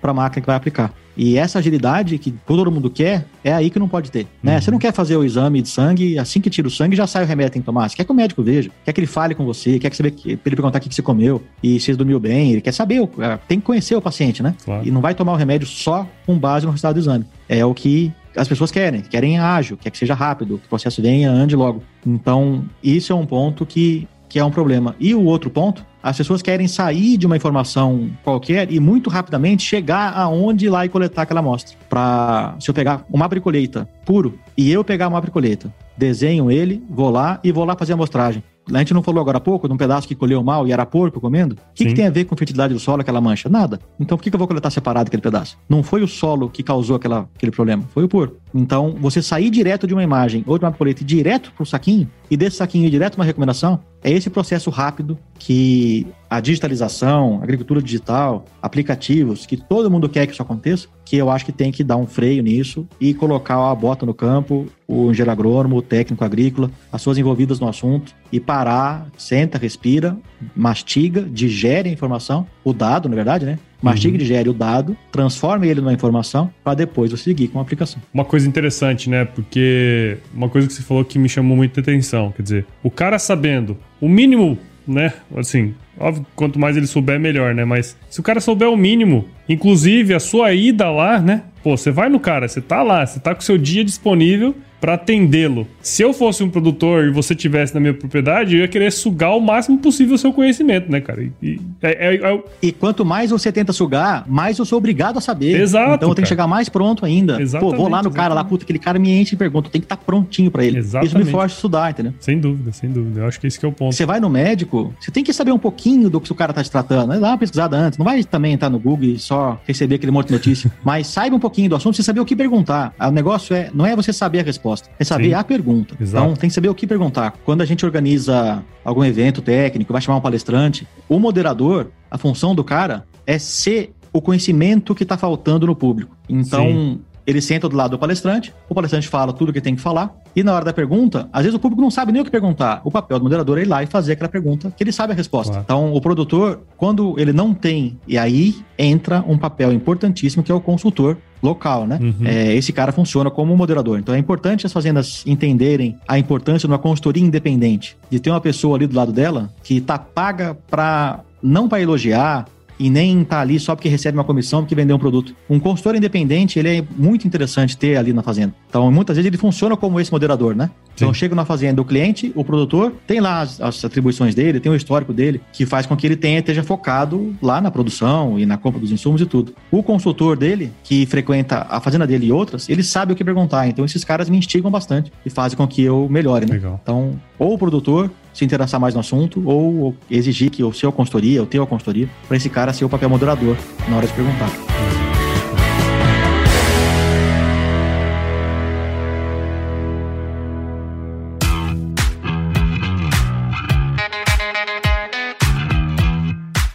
para a máquina que vai aplicar. E essa agilidade que todo mundo quer, é aí que não pode ter, né? Você não quer fazer o exame de sangue, assim que tira o sangue já sai o remédio que tem que tomar. Você quer que o médico veja, quer que ele fale com você, quer que você ele perguntar o que você comeu e se dormiu bem, ele quer saber, tem que conhecer o paciente, né? Claro. E não vai tomar o remédio só com base no resultado do exame. É o que as pessoas querem ágil, quer que seja rápido, que o processo venha, ande logo. Então, isso é um ponto que é um problema. E o outro ponto, as pessoas querem sair de uma informação qualquer e muito rapidamente chegar aonde ir lá e coletar aquela amostra. Se eu pegar um mapa de colheita puro e eu pegar um mapa de colheita, desenho ele, vou lá fazer a amostragem. A gente não falou agora há pouco de um pedaço que colheu mal e era porco comendo? O que tem a ver com fertilidade do solo, aquela mancha? Nada. Então por que eu vou coletar separado aquele pedaço? Não foi o solo que causou aquele problema, foi o porco. Então você sair direto de uma imagem ou de uma coleta direto para o saquinho e desse saquinho ir direto para uma recomendação, é esse processo rápido que a digitalização, a agricultura digital, aplicativos, que todo mundo quer que isso aconteça, que eu acho que tem que dar um freio nisso e colocar a bota no campo, o engenheiro agrônomo, o técnico agrícola, as pessoas envolvidas no assunto e parar, senta, respira, mastiga, digere a informação, o dado, na verdade, né? Mastiga e digere o dado, transforma ele numa informação para depois você seguir com a aplicação. Uma coisa interessante, né? Porque uma coisa que você falou que me chamou muita atenção, quer dizer, o cara sabendo o mínimo, né? Assim, óbvio, quanto mais ele souber, melhor, né? Mas se o cara souber o mínimo, inclusive a sua ida lá, né? Pô, você vai no cara, você tá lá, você tá com o seu dia disponível para atendê-lo. Se eu fosse um produtor e você estivesse na minha propriedade, eu ia querer sugar o máximo possível o seu conhecimento, né, cara? E quanto mais você tenta sugar, mais eu sou obrigado a saber. Exato. Então eu tenho que chegar mais pronto ainda. Exatamente, vou lá no cara, lá, puta, aquele cara me enche e pergunta, eu tenho que estar prontinho para ele. Exatamente. Isso me força a estudar, entendeu? Sem dúvida, sem dúvida. Eu acho que esse que é o ponto. Você vai no médico, você tem que saber um pouquinho do que o cara tá te tratando. Vai lá uma pesquisada antes. Não vai também entrar no Google e só receber aquele monte de notícia. Mas saiba um pouquinho do assunto, você saber o que perguntar. O negócio não é você saber a resposta, é saber a pergunta. Exato. Então tem que saber o que perguntar. Quando a gente organiza algum evento técnico, vai chamar um palestrante, o moderador, a função do cara é ser o conhecimento que está faltando no público. Então ele senta do lado do palestrante, o palestrante fala tudo o que tem que falar e na hora da pergunta, às vezes o público não sabe nem o que perguntar. O papel do moderador é ir lá e fazer aquela pergunta que ele sabe a resposta. Claro. Então o produtor, quando ele não tem, e aí entra um papel importantíssimo que é o consultor local, né? Esse cara funciona como moderador. Então é importante as fazendas entenderem a importância de uma consultoria independente, de ter uma pessoa ali do lado dela que tá paga para não para elogiar e nem tá ali só porque recebe uma comissão, porque vendeu um produto. Um consultor independente, ele é muito interessante ter ali na fazenda. Então, muitas vezes ele funciona como esse moderador, né? Sim. Então, chega na fazenda, o cliente, o produtor, tem lá as atribuições dele, tem o histórico dele, que faz com que ele esteja focado lá na produção e na compra dos insumos e tudo. O consultor dele, que frequenta a fazenda dele e outras, ele sabe o que perguntar. Então, esses caras me instigam bastante e fazem com que eu melhore, né? Legal. Então, ou o produtor se interessar mais no assunto, ou exigir que eu seja a consultoria, eu tenho a consultoria, para esse cara ser o papel moderador na hora de perguntar.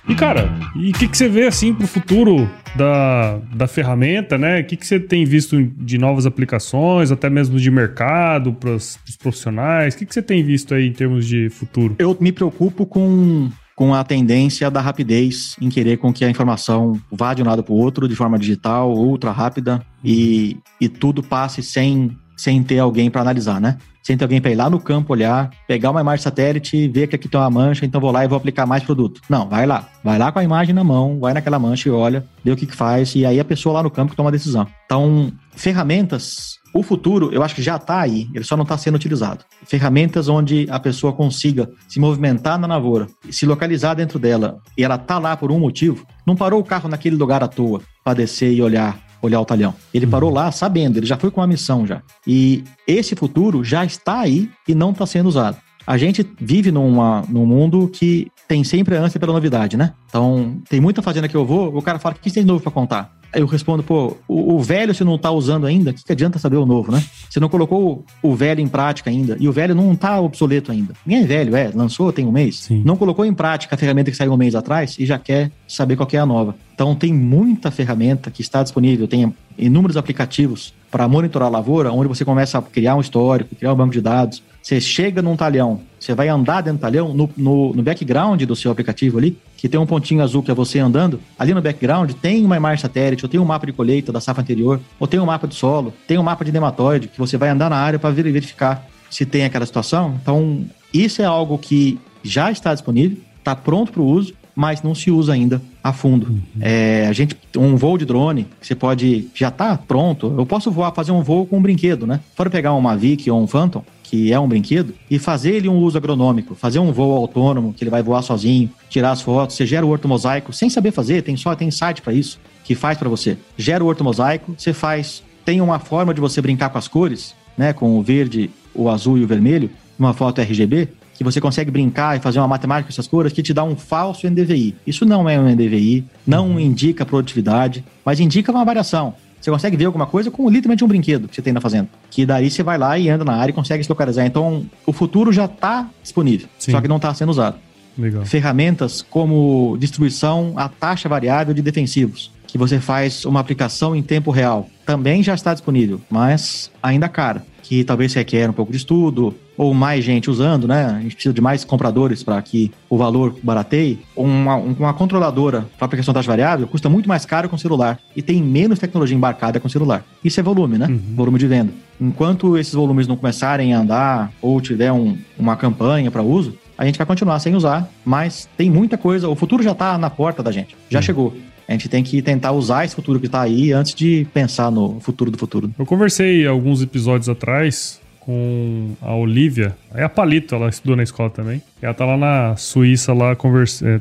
E cara, e o que você vê assim pro futuro da ferramenta, né? O que você tem visto de novas aplicações, até mesmo de mercado, para os profissionais? O que você tem visto aí em termos de futuro? Eu me preocupo com com a tendência da rapidez em querer com que a informação vá de um lado para o outro de forma digital, ultra rápida, e tudo passe sem ter alguém para analisar, né? Sem ter alguém para ir lá no campo olhar, pegar uma imagem satélite, ver que aqui tem uma mancha, então vou lá e vou aplicar mais produto. Não, vai lá com a imagem na mão, vai naquela mancha e olha, vê o que faz, e aí a pessoa lá no campo toma a decisão. Então, ferramentas... O futuro, eu acho que já está aí, ele só não está sendo utilizado. Ferramentas onde a pessoa consiga se movimentar na lavoura, se localizar dentro dela, e ela está lá por um motivo, não parou o carro naquele lugar à toa para descer e olhar o talhão. Ele parou lá sabendo, ele já foi com uma missão já. E esse futuro já está aí e não está sendo usado. A gente vive num mundo que tem sempre a ânsia pela novidade, né? Então, tem muita fazenda que eu vou, o cara fala, o que tem de novo para contar? Eu respondo, pô, o velho você não tá usando ainda, o que adianta saber o novo, né? Você não colocou o velho em prática ainda, e o velho não tá obsoleto ainda. Nem é velho, lançou tem um mês. Sim. Não colocou em prática a ferramenta que saiu um mês atrás e já quer saber qual que é a nova. Então tem muita ferramenta que está disponível, tem inúmeros aplicativos para monitorar a lavoura, onde você começa a criar um histórico, criar um banco de dados. Você chega num talhão, você vai andar dentro do talhão, no background do seu aplicativo ali, que tem um pontinho azul que é você andando, ali no background tem uma imagem satélite, ou tem um mapa de colheita da safra anterior, ou tem um mapa do solo, tem um mapa de nematóide, que você vai andar na área para verificar se tem aquela situação. Então, isso é algo que já está disponível, está pronto para o uso, mas não se usa ainda a fundo. Uhum. Um voo de drone, que você pode... Já está pronto. Eu posso fazer um voo com um brinquedo, né? Fora pegar um Mavic ou um Phantom, que é um brinquedo, e fazer ele um uso agronômico, fazer um voo autônomo, que ele vai voar sozinho, tirar as fotos, você gera o horto mosaico, sem saber fazer, tem site para isso, que faz para você. Gera o horto mosaico, você faz... Tem uma forma de você brincar com as cores, né? Com o verde, o azul e o vermelho, uma foto RGB, que você consegue brincar e fazer uma matemática com essas cores, que te dá um falso NDVI. Isso não é um NDVI, não indica produtividade, mas indica uma variação. Você consegue ver alguma coisa com literalmente um brinquedo que você tem na fazenda. Que daí você vai lá e anda na área e consegue se localizar. Então, o futuro já está disponível, Sim. só que não está sendo usado. Legal. Ferramentas como distribuição à taxa variável de defensivos, que você faz uma aplicação em tempo real, também já está disponível, mas ainda cara. Que talvez requer um pouco de estudo, ou mais gente usando, né? A gente precisa de mais compradores para que o valor barateie. Uma controladora para aplicação da taxa variável custa muito mais caro que um celular e tem menos tecnologia embarcada que um celular. Isso é volume, né? Uhum. Volume de venda. Enquanto esses volumes não começarem a andar ou tiver uma campanha para uso, a gente vai continuar sem usar, mas tem muita coisa. O futuro já está na porta da gente, já chegou. A gente tem que tentar usar esse futuro que está aí antes de pensar no futuro do futuro. Eu conversei alguns episódios atrás com a Olivia, é a Palito, ela estudou na escola também. Ela tá lá na Suíça, lá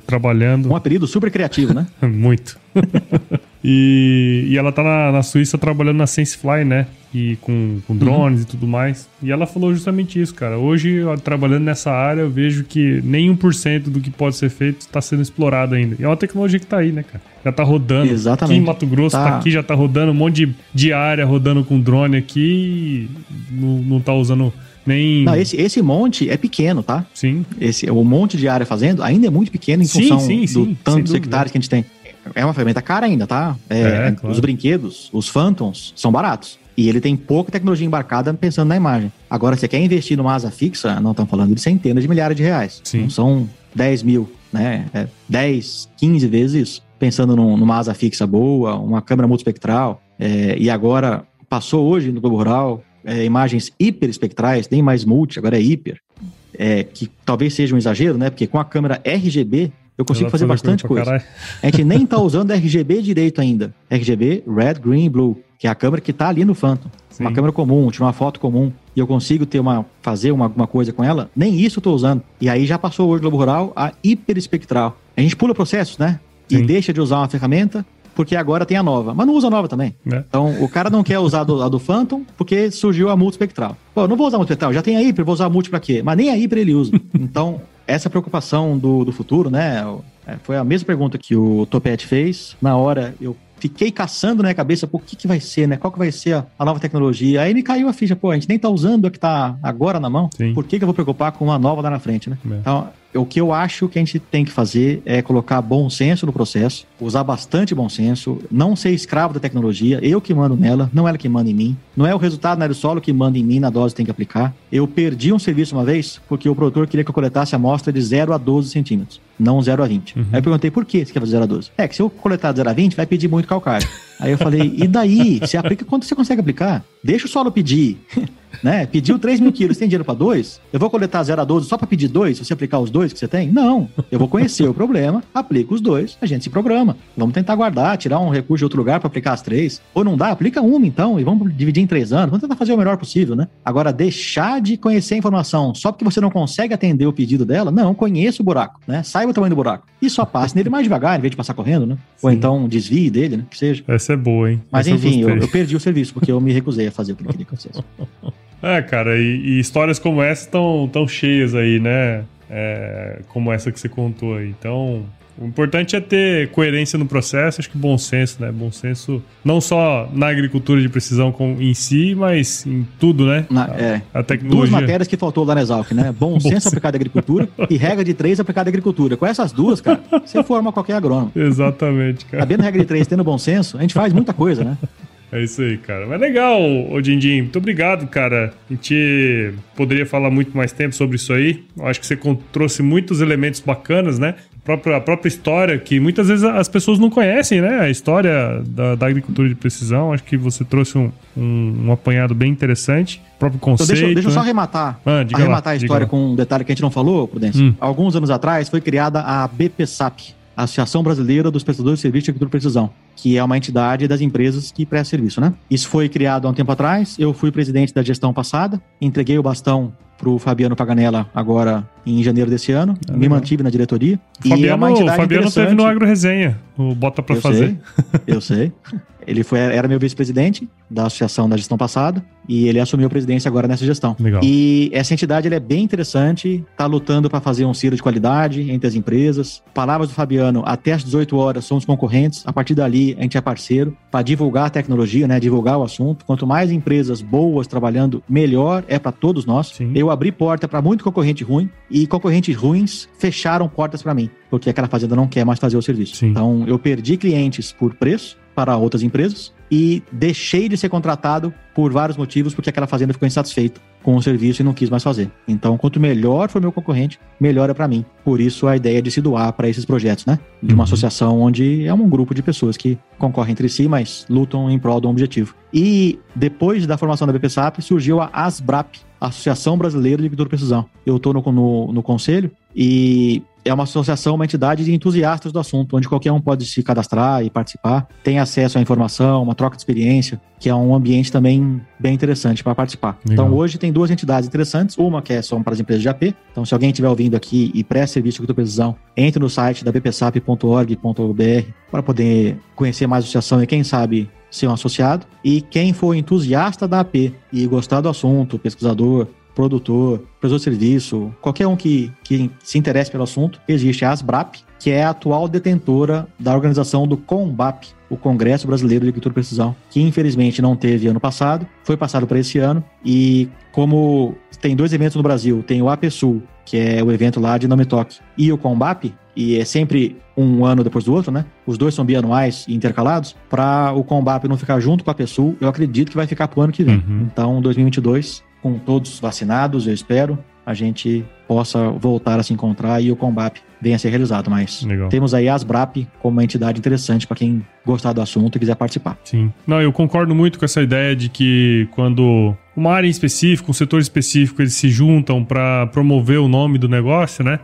trabalhando. Um apelido super criativo, né? Muito. E ela tá na Suíça trabalhando na Sensefly, né? E com drones e tudo mais. E ela falou justamente isso, cara. Hoje, trabalhando nessa área, eu vejo que nem 1% do que pode ser feito está sendo explorado ainda. E é uma tecnologia que tá aí, né, cara? Já tá rodando. Exatamente. Aqui em Mato Grosso, tá aqui, já tá rodando. Um monte de área rodando com drone aqui. Não tá usando... Nem... Não, esse monte é pequeno, tá? Sim. O monte de área fazendo ainda é muito pequeno em função do tanto de hectares que a gente tem. É uma ferramenta cara ainda, tá? Claro. Os brinquedos, os Phantoms, são baratos. E ele tem pouca tecnologia embarcada pensando na imagem. Agora, se você quer investir numa asa fixa, não estamos falando de centenas de milhares de reais. Sim. Não são 10 mil, né? 10, 15 vezes isso. Pensando numa asa fixa boa, uma câmera multispectral. E agora, passou hoje no Globo Rural... imagens hiperespectrais, nem mais multi, agora é hiper, que talvez seja um exagero, né? Porque com a câmera RGB eu consigo fazer bastante coisa. A gente nem tá usando RGB direito ainda. RGB, Red, Green, Blue, que é a câmera que tá ali no Phantom. Sim. Uma câmera comum, tirar uma foto comum, e eu consigo fazer alguma coisa com ela, nem isso eu tô usando. E aí já passou hoje o Globo Rural a hiperespectral. A gente pula processos, né? Sim. E deixa de usar uma ferramenta, porque agora tem a nova, mas não usa a nova também. É. Então, o cara não quer usar a do Phantom porque surgiu a multispectral. Pô, eu não vou usar a multispectral, já tem a hiper, vou usar a multi pra quê? Mas nem a hiper ele usa. Então, essa preocupação do futuro, né? Foi a mesma pergunta que o Topete fez. Na hora, eu fiquei caçando na minha cabeça, pô, o que que vai ser, né? Qual que vai ser a nova tecnologia? Aí me caiu a ficha, pô, a gente nem tá usando a que tá agora na mão. Sim. Por que que eu vou preocupar com uma nova lá na frente, né? É. Então, o que eu acho que a gente tem que fazer é colocar bom senso no processo, usar bastante bom senso, não ser escravo da tecnologia, eu que mando nela, não ela que manda em mim, não é o resultado na aerossolo que manda em mim, na dose tem que aplicar. Eu perdi um serviço uma vez porque o produtor queria que eu coletasse a amostra de 0 a 12 centímetros, não 0 a 20. Uhum. Aí eu perguntei, por que você quer fazer 0 a 12? É que se eu coletar de 0 a 20, vai pedir muito calcário. Aí eu falei, e daí? Você aplica quanto você consegue aplicar? Deixa o solo pedir. Né? Pediu 3 mil quilos, tem dinheiro para 2? Eu vou coletar 0 a 12 só para pedir 2? Se você aplicar os 2 que você tem? Não. Eu vou conhecer o problema, aplico os 2, a gente se programa. Vamos tentar guardar, tirar um recurso de outro lugar para aplicar as 3. Ou não dá, aplica uma então e vamos dividir em 3 anos. Vamos tentar fazer o melhor possível, né? Agora, deixar de conhecer a informação só porque você não consegue atender o pedido dela? Não, conheça o buraco, né? Saiba o tamanho do buraco. E só passe nele mais devagar, em vez de passar correndo, né? Sim. Ou então desvie dele, né? Que seja. Essa é boa, hein? Mas essa enfim, eu perdi o serviço porque eu me recusei a fazer o que eu queria que eu fizesse. É, cara, e histórias como essa estão tão cheias aí, né? É, como essa que você contou aí. Então, o importante é ter coerência no processo, acho que bom senso, né? Bom senso não só na agricultura de precisão em si, mas em tudo, né? A tecnologia. Duas matérias que faltou lá na Esalq, né? Bom senso aplicado à agricultura e regra de 3 aplicada à agricultura. Com essas duas, cara, você forma qualquer agrônomo. Exatamente, cara. Sabendo regra de 3, tendo bom senso, a gente faz muita coisa, né? É isso aí, cara. Mas legal, ô Dindim. Muito obrigado, cara. A gente poderia falar muito mais tempo sobre isso aí. Eu acho que você trouxe muitos elementos bacanas, né? A própria história, que muitas vezes as pessoas não conhecem, né? A história da agricultura de precisão. Acho que você trouxe um apanhado bem interessante. O próprio conceito. Então deixa eu só arrematar. Arrematar a história com um detalhe que a gente não falou, Prudência. Alguns anos atrás foi criada a BPSAP, Associação Brasileira dos Prestadores de Serviço de Agricultura de Precisão, que é uma entidade das empresas que prestam serviço, né? Isso foi criado há um tempo atrás, eu fui presidente da gestão passada, entreguei o bastão pro Fabiano Paganella agora em janeiro desse ano, me mantive na diretoria. Fabiano, e é uma entidade Fabiano teve no Agro Resenha, o Bota Pra Fazer. Eu sei. Ele era meu vice-presidente da associação da gestão passada e ele assumiu a presidência agora nessa gestão. Legal. E essa entidade é bem interessante, está lutando para fazer um silo de qualidade entre as empresas. Palavras do Fabiano, até às 18 horas somos concorrentes, a partir dali a gente é parceiro para divulgar a tecnologia, né, divulgar o assunto. Quanto mais empresas boas trabalhando, melhor é para todos nós. Sim. Eu abri porta para muito concorrente ruim e concorrentes ruins fecharam portas para mim, porque aquela fazenda não quer mais fazer o serviço. Sim. Então eu perdi clientes por preço para outras empresas e deixei de ser contratado por vários motivos, porque aquela fazenda ficou insatisfeita com o serviço e não quis mais fazer. Então, quanto melhor for meu concorrente, melhor é para mim. Por isso, a ideia de se doar para esses projetos, né? De uma associação onde é um grupo de pessoas que concorrem entre si, mas lutam em prol de um objetivo. E depois da formação da BPSAP, surgiu a AsBraAP, Associação Brasileira de Agricultura de Precisão. Eu estou no conselho e é uma associação, uma entidade de entusiastas do assunto, onde qualquer um pode se cadastrar e participar, tem acesso à informação, uma troca de experiência, que é um ambiente também bem interessante para participar. Legal. Então, hoje tem duas entidades interessantes, uma que é só para as empresas de AP, então se alguém estiver ouvindo aqui e presta-serviço de agricultura de precisão, entre no site da bpsap.org.br para poder conhecer mais a associação e, quem sabe, ser um associado. E quem for entusiasta da AP e gostar do assunto, pesquisador, produtor, prestador de serviço, qualquer um que se interesse pelo assunto, existe a AsBraAP, que é a atual detentora da organização do COMBAP, o Congresso Brasileiro de Agricultura e Precisão, que infelizmente não teve ano passado, foi passado para esse ano, e como tem dois eventos no Brasil, tem o APSUL, que é o evento lá de Nometoc, e o COMBAP, e é sempre um ano depois do outro, né? Os dois são bianuais e intercalados. Para o COMBAP não ficar junto com a APSUL, eu acredito que vai ficar para o ano que vem. Uhum. Então, 2022... com todos vacinados, eu espero, a gente possa voltar a se encontrar e o COMBAP venha a ser realizado. Mas legal, temos aí a AsBraAP como uma entidade interessante para quem gostar do assunto e quiser participar. Sim. Não, eu concordo muito com essa ideia de que quando uma área em específico, um setor específico, eles se juntam para promover o nome do negócio, né?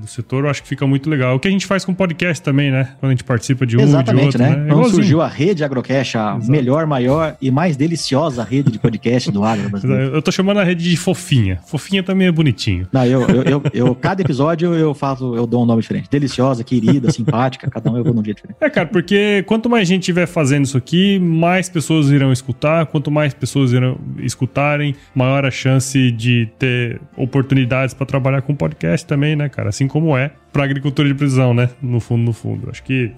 Do setor, eu acho que fica muito legal. O que a gente faz com podcast também, né? Quando a gente participa de um e de outro, né? Quando surgiu a rede Agrocast, a melhor, maior e mais deliciosa rede de podcast do agro brasileiro. Eu tô chamando a rede de fofinha. Fofinha também é bonitinho. Não, eu cada episódio eu dou um nome diferente. Deliciosa, querida, simpática, cada um eu vou num dia diferente. É, cara, porque quanto mais gente tiver fazendo isso aqui, mais pessoas irão escutar, quanto mais pessoas irão escutarem, maior a chance de ter oportunidades para trabalhar com podcast também, né, cara? Assim como é para agricultura de precisão, né? No fundo, acho que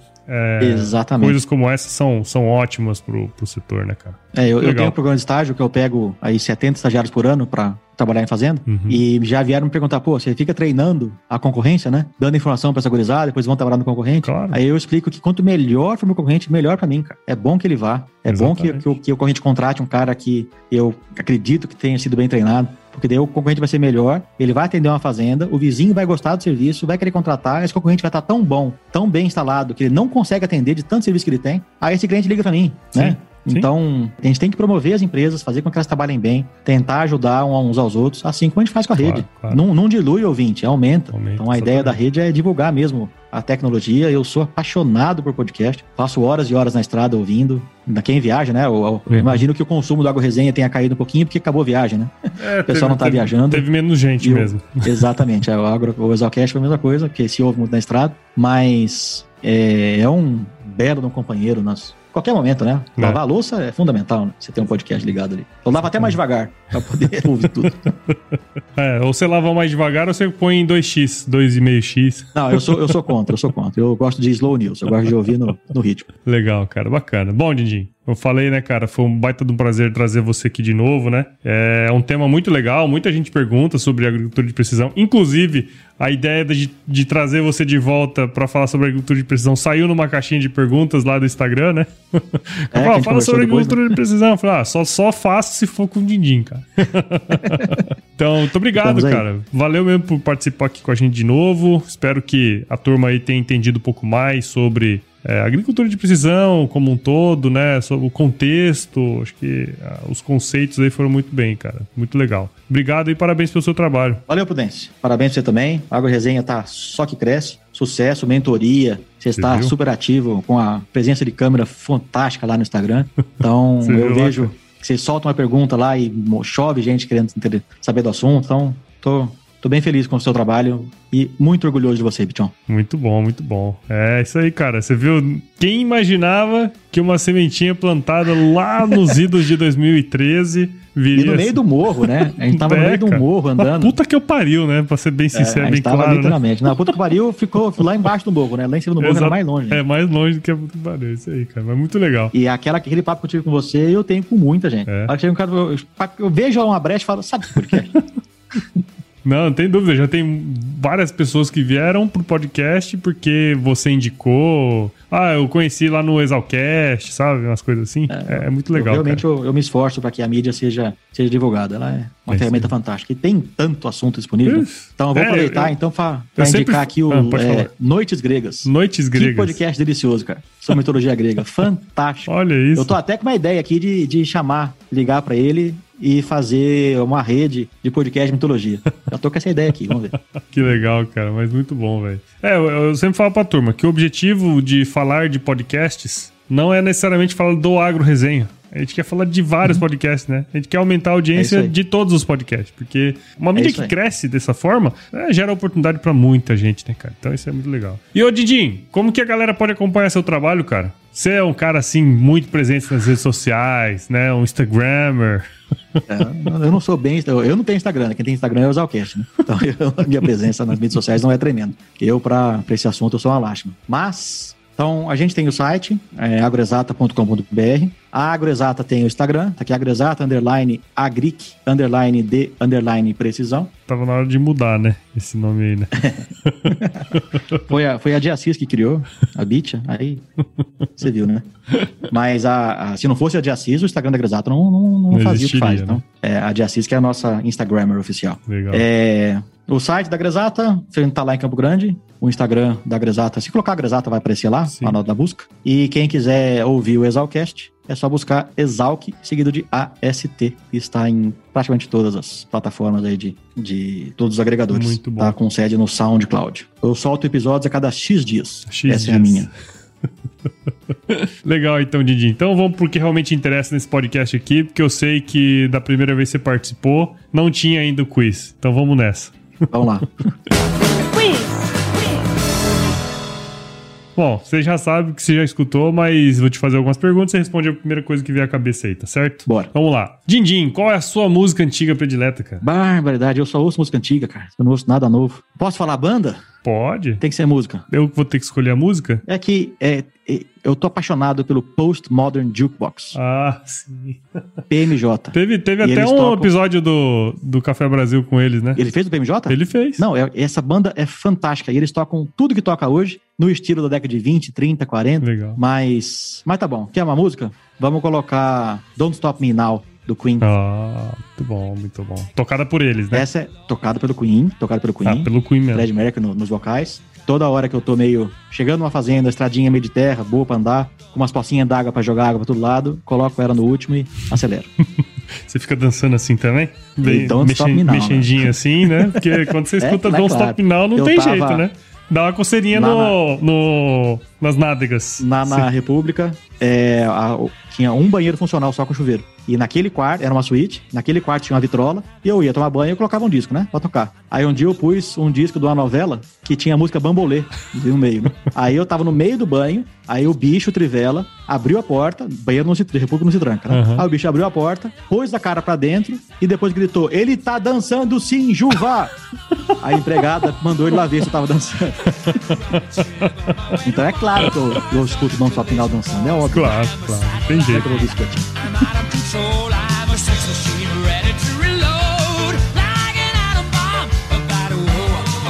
Exatamente. Coisas como essa são ótimas pro setor, né, cara? Eu tenho um programa de estágio que eu pego aí 70 estagiários por ano para trabalhar em fazenda, e já vieram me perguntar, pô, você fica treinando a concorrência, né? Dando informação pra essa gurizada, depois vão trabalhar no concorrente. Claro. Aí eu explico que quanto melhor for o meu concorrente, melhor pra mim, cara. É bom que ele vá. É Exatamente. Bom que o concorrente contrate um cara que eu acredito que tenha sido bem treinado, porque daí o concorrente vai ser melhor, ele vai atender uma fazenda, o vizinho vai gostar do serviço, vai querer contratar, esse concorrente vai estar tão bom, tão bem instalado, que ele não consegue atender de tanto serviço que ele tem, aí esse cliente liga pra mim, né? Sim. Então, a gente tem que promover as empresas, fazer com que elas trabalhem bem, tentar ajudar uns aos outros, assim como a gente faz com a rede. Claro. Não dilui o ouvinte, aumenta. Então, a ideia da rede é divulgar mesmo a tecnologia. Eu sou apaixonado por podcast, passo horas e horas na estrada ouvindo. Quem viaja, né? Eu imagino que o consumo do AgroResenha tenha caído um pouquinho porque acabou a viagem, né? O pessoal não tá viajando. Teve menos gente mesmo. Exatamente. O Esalcast foi a mesma coisa, porque se ouve muito na estrada, mas é um belo companheiro nosso. Qualquer momento, né? Lavar a louça é fundamental, né? Você tem um podcast ligado ali. Eu lavo até mais devagar, pra poder ouvir tudo. Ou você lava mais devagar ou você põe em 2x, 2,5x. Não, eu sou contra. Eu gosto de slow news, eu gosto de ouvir no ritmo. Legal, cara, bacana. Bom, Dindim, eu falei, né, cara, foi um baita de um prazer trazer você aqui de novo, né? É um tema muito legal, muita gente pergunta sobre agricultura de precisão, inclusive a ideia de trazer você de volta para falar sobre agricultura de precisão saiu numa caixinha de perguntas lá do Instagram, né? Fala sobre agricultura de precisão. Eu falei, só faço se for com o Dindim, cara. Então, muito obrigado, cara. Valeu mesmo por participar aqui com a gente de novo. Espero que a turma aí tenha entendido um pouco mais sobre agricultura de precisão como um todo, né? Sobre o contexto, acho que os conceitos aí foram muito bem, cara. Muito legal. Obrigado e parabéns pelo seu trabalho. Valeu, Prudêncio. Parabéns pra você também. A AgroResenha tá só que cresce. Sucesso, mentoria. Você está super ativo com a presença de câmera fantástica lá no Instagram. Então, eu vejo que você solta uma pergunta lá e chove gente querendo saber do assunto. Então, Tô bem feliz com o seu trabalho e muito orgulhoso de você, Bichon. Muito bom, muito bom. É isso aí, cara. Você viu? Quem imaginava que uma sementinha plantada lá nos idos de 2013 viria... E no meio do morro, né? A gente tava no meio do morro andando. Puta que eu pariu, né? Pra ser bem sincero, bem claro. Literalmente. Né? Não, puta que pariu ficou lá embaixo do morro, né? Lá em cima do morro era mais longe. Né? É, mais longe do que a puta que pariu. Isso aí, cara. Mas muito legal. E aquele papo que eu tive com você, eu tenho com muita gente. Eu vejo uma brecha e falo, sabe por quê? Não, não tem dúvida. Já tem várias pessoas que vieram pro podcast porque você indicou. Eu conheci lá no Esalcast, sabe? Umas coisas assim. É muito legal. Eu me esforço para que a mídia seja divulgada. Ela é uma ferramenta fantástica. E tem tanto assunto disponível. Então, eu vou aproveitar para indicar aqui o Noites Gregas. Noites Gregas. Que podcast delicioso, cara. Sobre mitologia grega. Fantástico. Olha isso. Eu tô até com uma ideia aqui de chamar, ligar para ele e fazer uma rede de podcast de mitologia. Já tô com essa ideia aqui, vamos ver. Que legal, cara, mas muito bom, velho. Eu sempre falo pra turma que o objetivo de falar de podcasts não é necessariamente falar do AgroResenha. A gente quer falar de vários podcasts, né? A gente quer aumentar a audiência de todos os podcasts, porque uma mídia que cresce dessa forma gera oportunidade pra muita gente, né, cara? Então isso é muito legal. E, ô Dindim, como que a galera pode acompanhar seu trabalho, cara? Você é um cara, assim, muito presente nas redes sociais, né? Um Instagrammer. Eu não sou bem... Eu não tenho Instagram, né? Quem tem Instagram é o Zalcast, né? Então, a minha presença nas mídias sociais não é tremenda. Pra esse assunto, eu sou uma lástima. Mas... Então, a gente tem o site, agroexata.com.br. A AgroExata tem o Instagram, tá aqui, agroexata_agric_de_precisão. Tava na hora de mudar, né? Esse nome aí, né? Foi a de Assis que criou, a Bicha, aí você viu, né? Mas se não fosse a de Assis, o Instagram da AgroExata não fazia o que faz. Né? Então, a de Assis que é a nossa Instagrammer oficial. Legal. O site da AgroExata, tá lá em Campo Grande. O Instagram da AgroExata, se colocar AgroExata vai aparecer lá, na nota da busca. E quem quiser ouvir o Esalcast, é só buscar Esalq, seguido de AST, que está em praticamente todas as plataformas aí de todos os agregadores. Muito bom. Tá com sede no SoundCloud. Eu solto episódios a cada X dias. Essa é a minha. Legal, então, Dindim. Então vamos pro que realmente interessa nesse podcast aqui, porque eu sei que da primeira vez que você participou, não tinha ainda o quiz. Então vamos nessa. Vamos lá. Quiz! Bom, você já sabe que você já escutou, mas vou te fazer algumas perguntas e responde a primeira coisa que vier à cabeça aí, tá certo? Bora. Vamos lá. DinDin, qual é a sua música antiga predileta, cara? Barbaridade, eu só ouço música antiga, cara. Eu não ouço nada novo. Posso falar banda? Pode. Tem que ser música. Eu vou ter que escolher a música? É que eu tô apaixonado pelo Postmodern Jukebox. Ah, sim. PMJ. Teve até um episódio do Café Brasil com eles, né? Ele fez o PMJ? Ele fez. Não, essa banda é fantástica. E eles tocam tudo que toca hoje, no estilo da década de 20, 30, 40. Legal. Mas tá bom. Quer uma música? Vamos colocar Don't Stop Me Now, do Queen. Ah, muito bom, muito bom. Tocada por eles, né? Essa é tocada pelo Queen. Ah, pelo Queen mesmo. Fred Mercury nos vocais. Toda hora que eu tô meio chegando numa fazenda, estradinha meio de terra, boa pra andar, com umas pocinhas d'água pra jogar água pra todo lado, coloco ela no último e acelero. Você fica dançando assim também? Mexendinho, né? Assim, né? Porque quando você escuta Don't Stop Me Now, não tem jeito, né? Dá uma coceirinha nas nádegas. Na República, tinha um banheiro funcional só com chuveiro. E naquele quarto, era uma suíte, naquele quarto tinha uma vitrola, e eu ia tomar banho e eu colocava um disco, né? Pra tocar. Aí um dia eu pus um disco de uma novela que tinha a música Bambolê no meio, né? Aí eu tava no meio do banho, aí o bicho, trivela, abriu a porta, banheiro República não se tranca, né? Uhum. Aí o bicho abriu a porta, pôs a cara pra dentro e depois gritou, ele tá dançando sim, Juvá! A empregada mandou ele lá ver se eu tava dançando. Então é claro que eu escuto não só final dançando, é óbvio. Claro, claro. Entendi. I'm a sex machine ready to reload like an atom bomb about to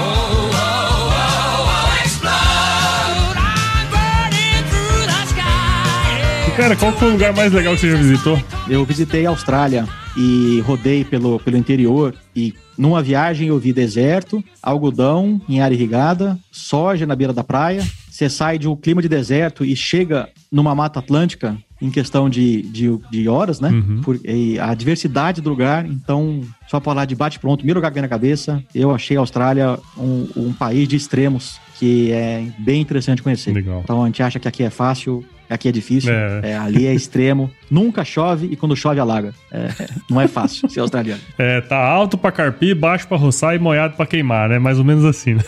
explode. I'm burning through the sky. Cara, qual foi o lugar mais legal que você já visitou? Eu visitei a Austrália e rodei pelo interior e numa viagem eu vi deserto, algodão em área irrigada, soja na beira da praia. Você sai de um clima de deserto e chega numa mata atlântica em questão de horas, né? Uhum. E a diversidade do lugar, então, só pra falar de bate-pronto, primeiro lugar que vem na cabeça, eu achei a Austrália um país de extremos, que é bem interessante conhecer. Legal. Então, a gente acha que aqui é fácil, aqui é difícil, ali é extremo. Nunca chove e quando chove, alaga. Não é fácil ser australiano. Tá alto pra carpir, baixo pra roçar e moiado pra queimar, né? Mais ou menos assim, né?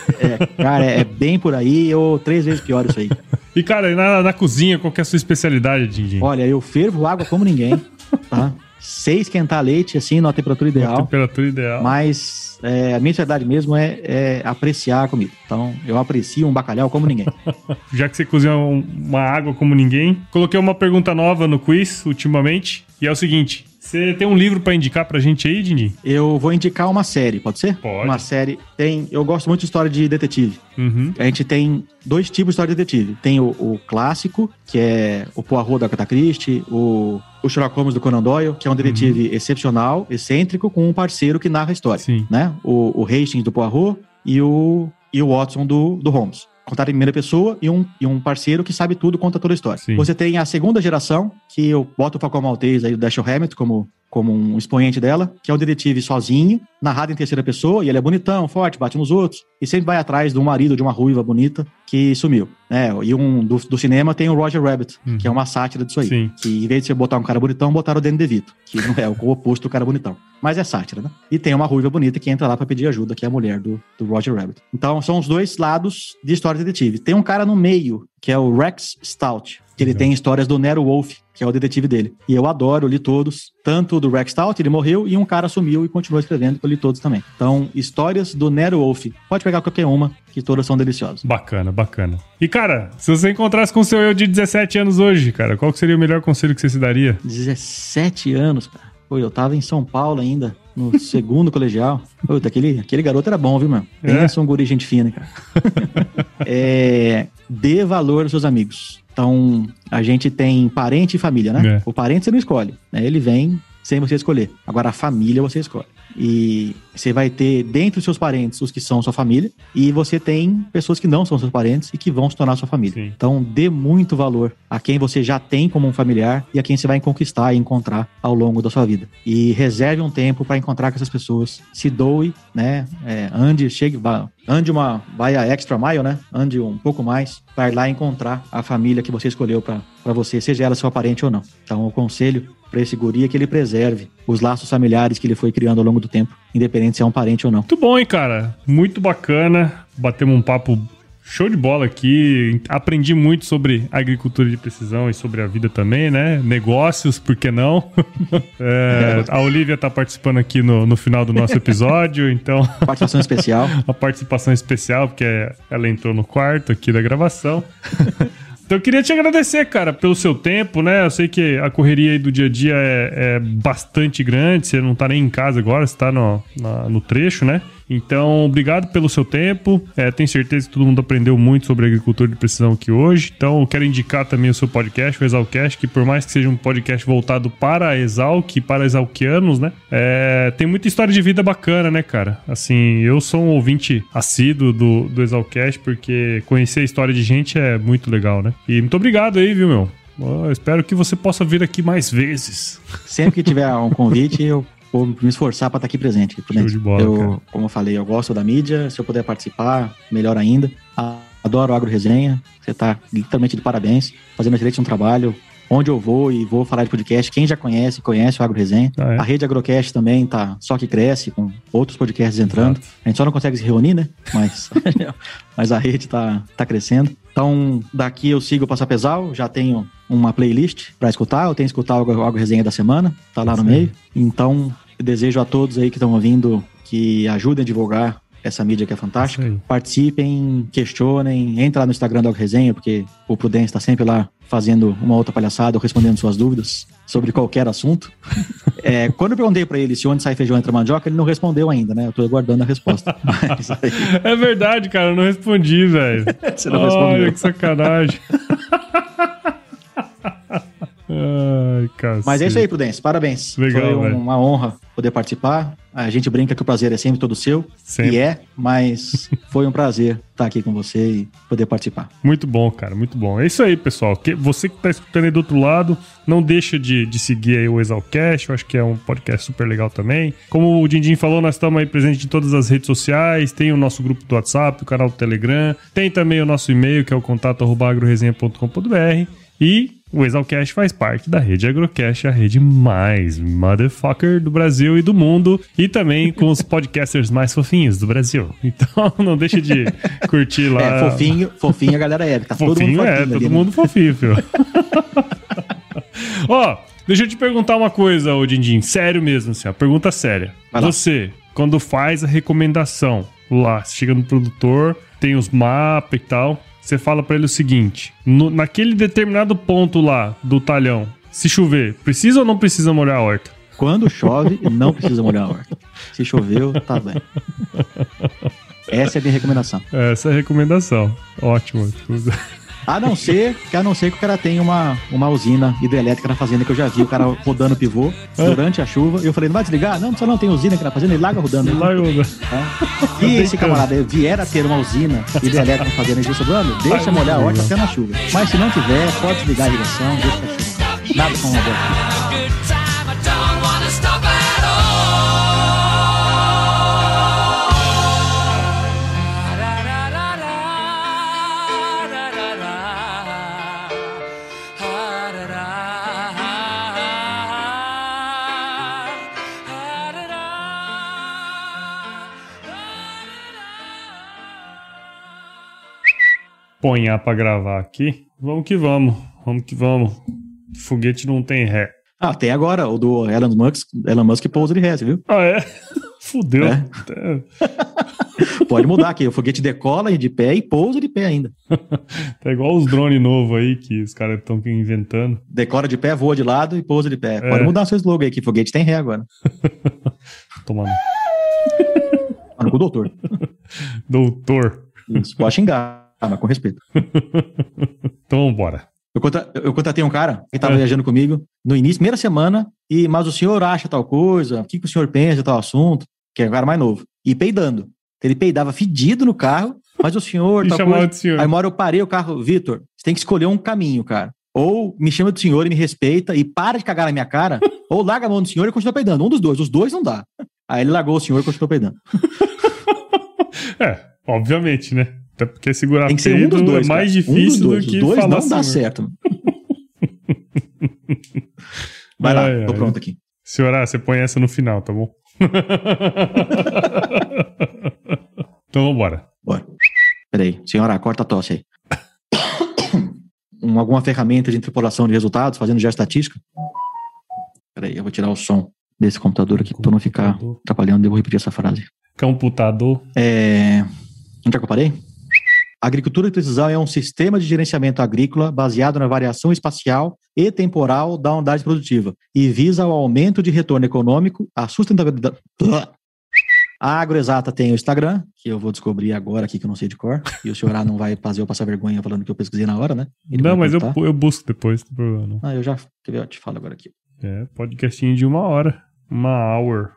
Cara, é bem por aí ou 3 vezes pior isso aí. E, cara, na cozinha, qual que é a sua especialidade, Dindim? Olha, eu fervo água como ninguém, tá? Sei esquentar leite, assim, na temperatura ideal. Na temperatura ideal. Mas a minha especialidade mesmo é apreciar a comida. Então, eu aprecio um bacalhau como ninguém. Já que você cozinha uma água como ninguém, coloquei uma pergunta nova no quiz, ultimamente, e é o seguinte... Você tem um livro pra indicar pra gente aí, Dindim? Eu vou indicar uma série, pode ser? Pode. Uma série tem... Eu gosto muito de história de detetive. Uhum. A gente tem 2 tipos de história de detetive. Tem o clássico, que é o Poirot da Agatha Christie, o Sherlock Holmes do Conan Doyle, que é um detetive excepcional, excêntrico, com um parceiro que narra a história. Sim. Né? O Hastings do Poirot e o Watson do Holmes. Contar em primeira pessoa e um parceiro que sabe tudo, conta toda a história. Sim. Você tem a segunda geração, que eu boto o Falcão Maltês aí, o Dashiell Hammett, como um expoente dela, que é um detetive sozinho, narrado em terceira pessoa, e ele é bonitão, forte, bate nos outros, e sempre vai atrás de um marido, de uma ruiva bonita, que sumiu. E do cinema tem o Roger Rabbit, que é uma sátira disso aí. Sim. Que em vez de você botar um cara bonitão, botaram o Danny DeVito, que não é o oposto do cara bonitão. Mas é sátira, né? E tem uma ruiva bonita que entra lá pra pedir ajuda, que é a mulher do Roger Rabbit. Então, são os 2 lados de história de detetive. Tem um cara no meio, que é o Rex Stout, que ele tem histórias do Nero Wolfe, que é o detetive dele. E eu adoro, eu li todos. Tanto do Rex Stout, ele morreu, e um cara sumiu e continuou escrevendo, eu li todos também. Então, histórias do Nero Wolfe. Pode pegar qualquer uma, que todas são deliciosas. Bacana, bacana. E, cara, se você encontrasse com o seu eu de 17 anos hoje, cara, qual que seria o melhor conselho que você se daria? 17 anos, cara. Pô, eu tava em São Paulo ainda, no 2º colegial. Pô, aquele garoto era bom, viu, meu? Pensa um guri gente fina, cara. Dê valor aos seus amigos. Então, a gente tem parente e família, né? O parente você não escolhe, né? Ele vem sem você escolher. Agora, a família você escolhe. E você vai ter, dentro dos seus parentes, os que são sua família. E você tem pessoas que não são seus parentes e que vão se tornar sua família. Sim. Então, dê muito valor a quem você já tem como um familiar e a quem você vai conquistar e encontrar ao longo da sua vida. E reserve um tempo para encontrar com essas pessoas. Se doe, né? Vai a extra mile, né? Ande um pouco mais. Vai lá encontrar a família que você escolheu para você, seja ela seu parente ou não. Então, o conselho para esse guri é que ele preserve os laços familiares que ele foi criando ao longo do tempo, independente se é um parente ou não. Muito bom, hein, cara? Muito bacana. Batemos um papo Show de bola aqui. Aprendi muito sobre agricultura de precisão e sobre a vida também, né? Negócios, por que não? É, a Olivia tá participando aqui no final do nosso episódio, então... Participação especial. A participação especial, porque ela entrou no quarto aqui da gravação. Então eu queria te agradecer, cara, pelo seu tempo, né? Eu sei que a correria aí do dia a dia é bastante grande, você não tá nem em casa agora, você tá no trecho, né? Então, obrigado pelo seu tempo. Tenho certeza que todo mundo aprendeu muito sobre agricultura de precisão aqui hoje. Então, eu quero indicar também o seu podcast, o Esalqcast, que por mais que seja um podcast voltado para a Esalq, para esalquianos, né? Tem muita história de vida bacana, né, cara? Assim, eu sou um ouvinte assíduo do Esalqcast, porque conhecer a história de gente é muito legal, né? E muito obrigado aí, viu, meu? Eu espero que você possa vir aqui mais vezes. Sempre que tiver um convite, eu... Vou me esforçar para estar aqui presente. Show de bola, cara. Como eu falei, eu gosto da mídia. Se eu puder participar, melhor ainda. Adoro Agro Resenha. Você está literalmente de parabéns. Fazendo excelente um trabalho. Onde eu vou e vou falar de podcast, quem já conhece, conhece o Agro Resenha. A rede Agrocast também tá só que cresce, com outros podcasts entrando. Exato. A gente só não consegue se reunir, né? Mas a rede tá crescendo. Então, daqui eu sigo o Passa Pesal, já tenho uma playlist para escutar. Eu tenho que escutar o Agro Resenha da semana, tá lá no meio. Então, eu desejo a todos aí que estão ouvindo que ajudem a divulgar essa mídia que é fantástica. Participem, questionem, entra lá no Instagram do Agro Resenha, porque o Prudêncio está sempre lá fazendo uma outra palhaçada ou respondendo suas dúvidas sobre qualquer assunto. Quando eu perguntei para ele se onde sai feijão entra mandioca, ele não respondeu ainda, né? Eu tô aguardando a resposta. Mas aí... É verdade, cara, eu não respondi, velho. Você não respondeu. Olha, que sacanagem. Ai, cacete. Mas é isso aí, Prudêncio, parabéns. Legal, foi uma honra poder participar. A gente brinca que o prazer é sempre todo seu, sempre. Mas foi um prazer estar aqui com você e poder participar. Muito bom, cara, muito bom. É isso aí, pessoal. Você que está escutando aí do outro lado, não deixa de seguir aí o Esalqcast, eu acho que é um podcast super legal também. Como o DinDin falou, nós estamos aí presentes em todas as redes sociais, tem o nosso grupo do WhatsApp, o canal do Telegram, tem também o nosso e-mail, que é o contato@agroresenha.com.br e... O Esalqcast faz parte da rede Agrocast, a rede mais motherfucker do Brasil e do mundo, e também com os podcasters mais fofinhos do Brasil. Então, não deixa de curtir lá. Fofinho a galera é. Tá fofinho, todo mundo fofinho, filho. Ó, deixa eu te perguntar uma coisa, ô DinDin, sério mesmo, assim, ó, pergunta séria. Você, quando faz a recomendação lá, chega no produtor, tem os mapas e tal... Você fala pra ele o seguinte, naquele determinado ponto lá do talhão, se chover, precisa ou não precisa molhar a horta? Quando chove, não precisa molhar a horta. Se choveu, tá bem. Essa é a minha recomendação. Essa é a recomendação. Ótimo. A não ser que o cara tenha uma usina hidrelétrica na fazenda, que eu já vi o cara rodando pivô durante a chuva. E eu falei, não vai desligar? Não, só não tem usina aqui na fazenda, ele larga rodando. E esse camarada vier a ter uma usina hidrelétrica na fazenda e de sobrando, deixa molhar a horta até na chuva. Mas se não tiver, pode desligar a irrigação, deixa pra chuva. Nada com uma boa chuva. Ponhar pra gravar aqui. Vamos que vamos. Foguete não tem ré. Ah, tem agora. O do Elon Musk pousa de ré, você viu? Ah, é? Fudeu. É. Pode mudar aqui. O foguete decola de pé e pousa de pé ainda. Tá igual os drones novos aí que os caras estão inventando. Decora de pé, voa de lado e pousa de pé. Pode mudar seu slogan aí que foguete tem ré agora. Tomando. Mano, com o doutor. Doutor. Isso, pode xingar. Mas com respeito. Então, bora. Eu contratei um cara que estava viajando comigo no início, primeira semana, mas o senhor acha tal coisa, o que o senhor pensa de tal assunto, que é um cara mais novo. E peidando. Ele peidava fedido no carro, mas o senhor... tal coisa. Senhor. Aí uma hora eu parei o carro, Vitor, você tem que escolher um caminho, cara. Ou me chama do senhor e me respeita e para de cagar na minha cara, ou larga a mão do senhor e continua peidando. Um dos dois. Os dois não dá. Aí ele largou o senhor e continuou peidando. Obviamente, né? Até porque segurar tem que ser um dos dois, é mais difícil do que falar. Os dois não dá certo. Vai lá, tô pronto aqui. Senhora, você põe essa no final, tá bom? Então vambora. Bora. Peraí, senhora, corta a tosse aí. Alguma ferramenta de interpolação de resultados, fazendo já estatística. Peraí, eu vou tirar o som desse computador aqui para não ficar atrapalhando. Eu vou repetir essa frase. Computador. Onde é que eu parei? A agricultura de precisão é um sistema de gerenciamento agrícola baseado na variação espacial e temporal da unidade produtiva e visa o aumento de retorno econômico, a sustentabilidade... A AgroExata tem o Instagram, que eu vou descobrir agora aqui, que eu não sei de cor. E o senhor A não vai fazer eu passar vergonha falando que eu pesquisei na hora, né? Ele não, mas eu busco depois, não tem problema não. Ah, eu já te falo agora aqui. É, podcastinho de 1 hora. 1 hour.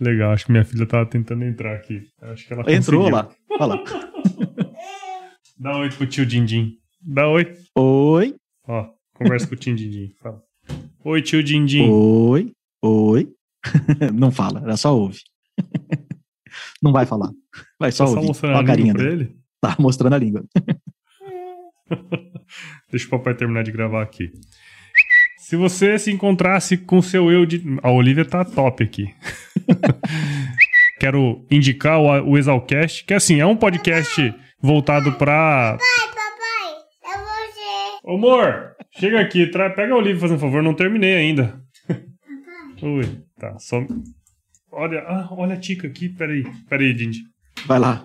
Legal, acho que minha filha tava tentando entrar aqui. Acho que ela entrou lá. Olha lá. Dá oi pro tio DinDin. Dá oi. Oi. Ó, conversa com o tio DinDin. Fala. Oi, tio DinDin. Oi. Oi. Não fala, ela só ouve. Não vai falar. Vai só ouvir. Mostrando a carinha dele? Tá mostrando a língua. Deixa o papai terminar de gravar aqui. Se você se encontrasse com seu eu de... A Olivia tá top aqui. Quero indicar o Esalcast, que assim, é um podcast voltado pra... Papai, é você. Amor, chega aqui, pega a Olivia fazendo um favor, não terminei ainda. Papai. Ui, tá, só... Olha, olha a Tica aqui, peraí, Dindi. Vai lá.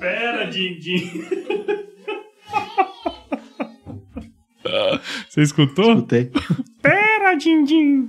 Pera, Dindi. Você escutou? Escutei. Pera, Dindi.